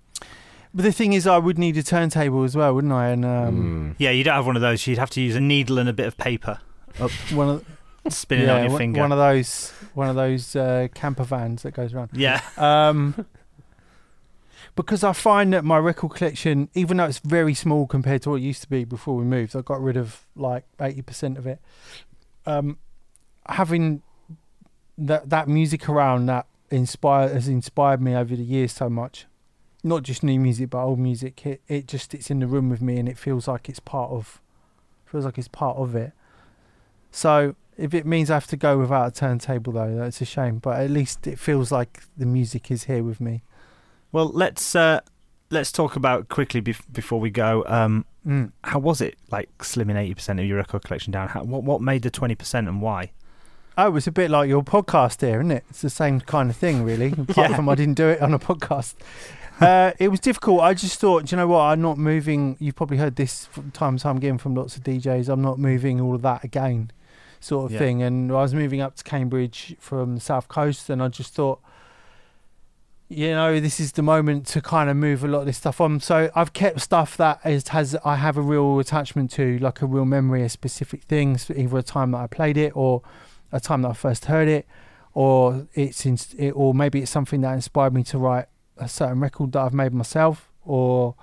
But the thing is, I would need a turntable as well, wouldn't I? And um, mm. yeah, you don't have one of those. You'd have to use a needle and a bit of paper. Up. One of. Spinning yeah, on your one, finger. One of those. One of those uh, camper vans that goes around. Yeah. Um. Because I find that my record collection, even though it's very small compared to what it used to be before we moved, I got rid of like eighty percent of it. Um, having that that music around that inspire, has inspired me over the years so much. Not just new music, but old music. It, it just it's in the room with me, and it feels like it's part of feels like it's part of it. So if it means I have to go without a turntable, though, that's a shame. But at least it feels like the music is here with me. Well, let's uh, let's talk about quickly bef- before we go. Um, mm. How was it like slimming eighty percent of your record collection down? How, what what made the twenty percent and why? Oh, it's a bit like your podcast here, isn't it? It's the same kind of thing, really. Apart yeah. from I didn't do it on a podcast. Uh, it was difficult. I just thought, do you know what? I'm not moving. You've probably heard this from time and time again from lots of D Js. I'm not moving all of that again, sort of yeah. thing. And I was moving up to Cambridge from the South Coast, and I just thought, you know, this is the moment to kind of move a lot of this stuff on. So I've kept stuff that is, has I have a real attachment to, like a real memory of specific things, either a time that I played it, or a time that I first heard it, or it's in, it, or maybe it's something that inspired me to write a certain record that I've made myself, or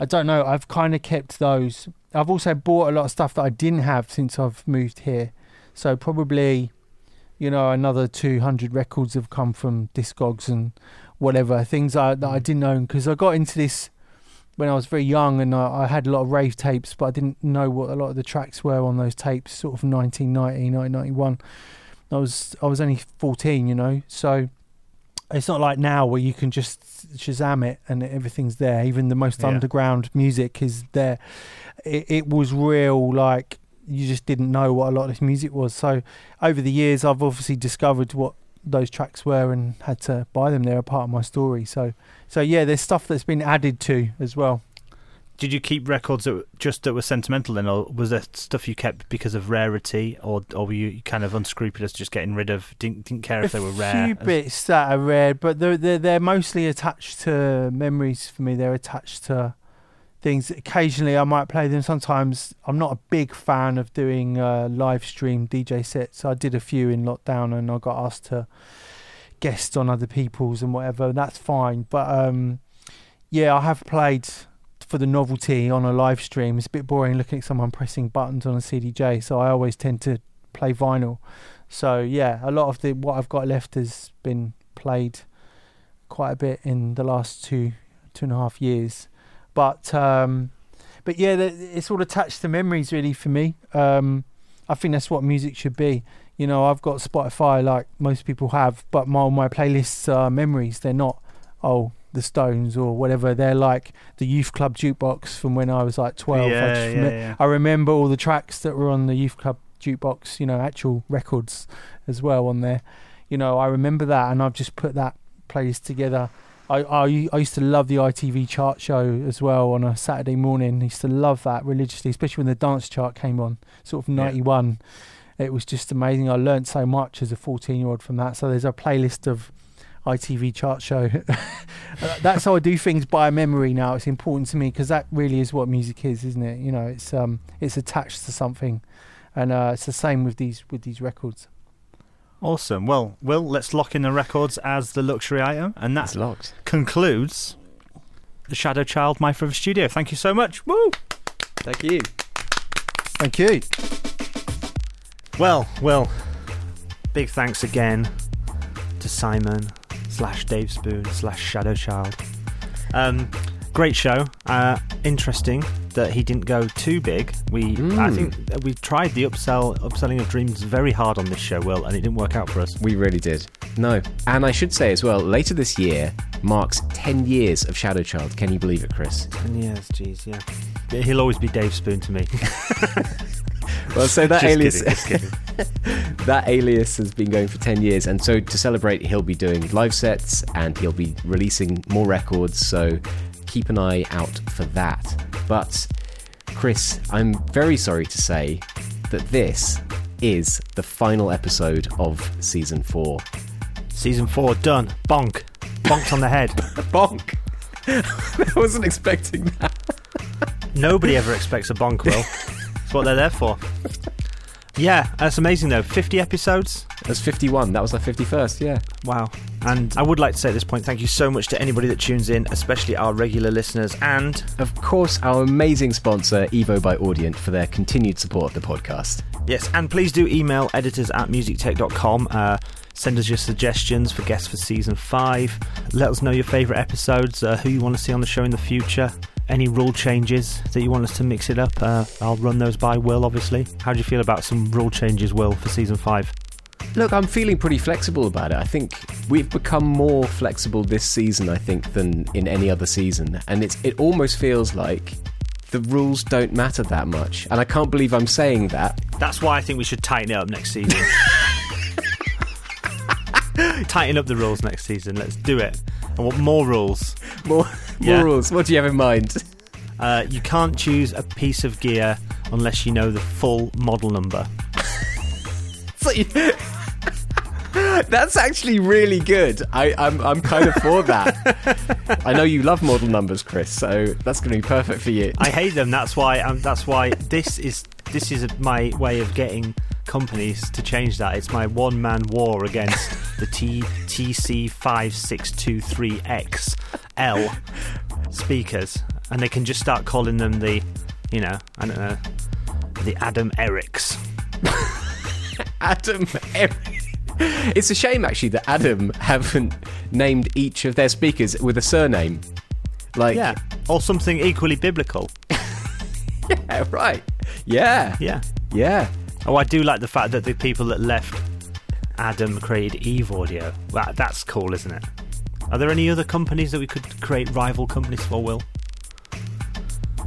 I don't know. I've kind of kept those. I've also bought a lot of stuff that I didn't have since I've moved here. So probably, you know, another two hundred records have come from Discogs and whatever, things I, that I didn't own, because I got into this when I was very young, and I, I had a lot of rave tapes, but I didn't know what a lot of the tracks were on those tapes, sort of nineteen ninety, nineteen ninety-one. I was I was only fourteen, you know, so it's not like now where you can just Shazam it and everything's there. Even the most yeah. underground music is there. It, it was real, like you just didn't know what a lot of this music was. So over the years, I've obviously discovered what those tracks were and had to buy them. They're a part of my story, so so yeah, there's stuff that's been added to as well. Did you keep records that just that were sentimental then, or was there stuff you kept because of rarity, or or were you kind of unscrupulous, just getting rid of, didn't, didn't care if they were rare? A few bits that are rare, but they're, they're, they're mostly attached to memories for me. They're attached to things. Occasionally I might play them. Sometimes I'm not a big fan of doing uh, live stream D J sets. I did a few in lockdown, and I got asked to guest on other people's and whatever, and that's fine. But um, yeah, I have played for the novelty on a live stream. It's a bit boring looking at someone pressing buttons on a C D J, so I always tend to play vinyl. So yeah, a lot of the what I've got left has been played quite a bit in the last two two and a half years. But um, but yeah, it's all attached to memories, really, for me. Um, I think that's what music should be. You know, I've got Spotify like most people have, but my my playlists are memories. They're not, oh, the Stones or whatever. They're like the youth club jukebox from when I was like twelve. Yeah, I, just yeah, rem- yeah. I remember all the tracks that were on the youth club jukebox, you know, actual records as well on there. you know, I remember that, and I've just put that playlist together. I, I I used to love the I T V chart show as well on a Saturday morning. I used to love that religiously, especially when the dance chart came on, sort of ninety-one. Yeah. It was just amazing. I learned so much as a fourteen-year-old from that. So there's a playlist of I T V chart show. That's how I do things by memory now. It's important to me because that really is what music is, isn't it? You know, it's um it's attached to something, and uh, it's the same with these with these records. Awesome. Well, Will, let's lock in the records as the luxury item, and that locked. Concludes the Shadowchild My Forever Studio. Thank you so much. Woo! Thank you. Thank you. Well, Will, big thanks again to Simon slash Dave Spoon slash Shadowchild. Um, great show. Uh, interesting that he didn't go too big. We mm. I think we tried the upsell upselling of dreams very hard on this show, Will, and it didn't work out for us. We really did. No. And I should say as well, later this year marks ten years of Shadowchild. Can you believe it, Chris? ten years, jeez, yeah. He'll always be Dave Spoon to me. Well, so that alias kidding, that alias has been going for ten years, and so to celebrate, he'll be doing live sets and he'll be releasing more records, so keep an eye out for that. But Chris, I'm very sorry to say that this is the final episode of season four. Season four done. Bonk. Bonked on the head. Bonk. I wasn't expecting that. Nobody ever expects a bonk, Will. That's what they're there for. Yeah, that's amazing though. fifty episodes. That's fifty-one. That was our fifty-first, yeah. Wow. And I would like to say at this point, thank you so much to anybody that tunes in, especially our regular listeners, and of course our amazing sponsor Evo by Audient for their continued support of the podcast. Yes, and please do email editors at musictech dot com. Uh, send us your suggestions for guests for season five. Let us know your favourite episodes, uh, who you want to see on the show in the future, any rule changes that you want us to mix it up. Uh, I'll run those by Will, obviously. How do you feel about some rule changes, Will, for season five? Look, I'm feeling pretty flexible about it. I think we've become more flexible this season, I think, than in any other season. And it's it almost feels like the rules don't matter that much. And I can't believe I'm saying that. That's why I think we should tighten it up next season. Tighten up the rules next season. Let's do it. I want more rules. More, yeah. more rules. What do you have in mind? Uh, you can't choose a piece of gear unless you know the full model number. So you, that's actually really good. I, I'm I'm kind of for that. I know you love model numbers, Chris, so that's going to be perfect for you. I hate them. That's why. Um, that's why this is this is my way of getting companies to change that. It's my one-man war against the T T C five six two three X L speakers, and they can just start calling them the, you know, I don't know, the Adam Erics. Adam Eric. It's a shame actually that Adam haven't named each of their speakers with a surname, like yeah, or something equally biblical. yeah, right. Yeah, yeah, yeah. Oh, I do like the fact that the people that left Adam created Eve Audio. Wow, that's cool, isn't it? Are there any other companies that we could create rival companies for, Will?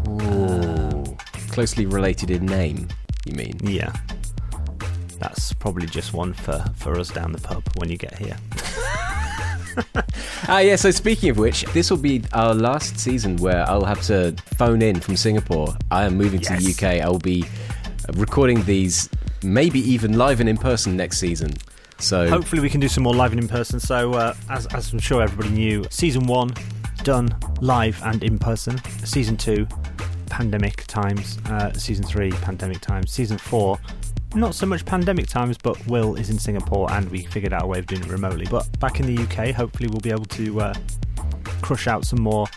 Ooh, closely related in name, you mean? Yeah. That's probably just one for, for us down the pub when you get here. Ah, yeah, so speaking of which, this will be our last season where I'll have to phone in from Singapore. I am moving yes. to the U K. I'll be recording these, maybe even live and in person next season. So hopefully we can do some more live and in person. So uh, as, as I'm sure everybody knew, season one, done live and in person. Season two, pandemic times. Uh, season three, pandemic times. Season four... not so much pandemic times, but Will is in Singapore and we figured out a way of doing it remotely. But back in the U K, hopefully we'll be able to uh, crush out some more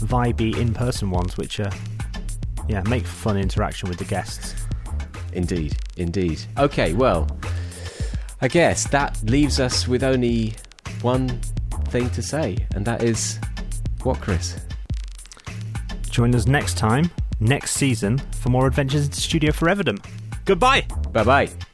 vibey in-person ones, which uh, yeah, make fun interaction with the guests. Indeed, indeed. Okay, well, I guess that leaves us with only one thing to say, and that is what, Chris? Join us next time, next season, for more adventures into Studio Foreverdom. Goodbye. Bye-bye.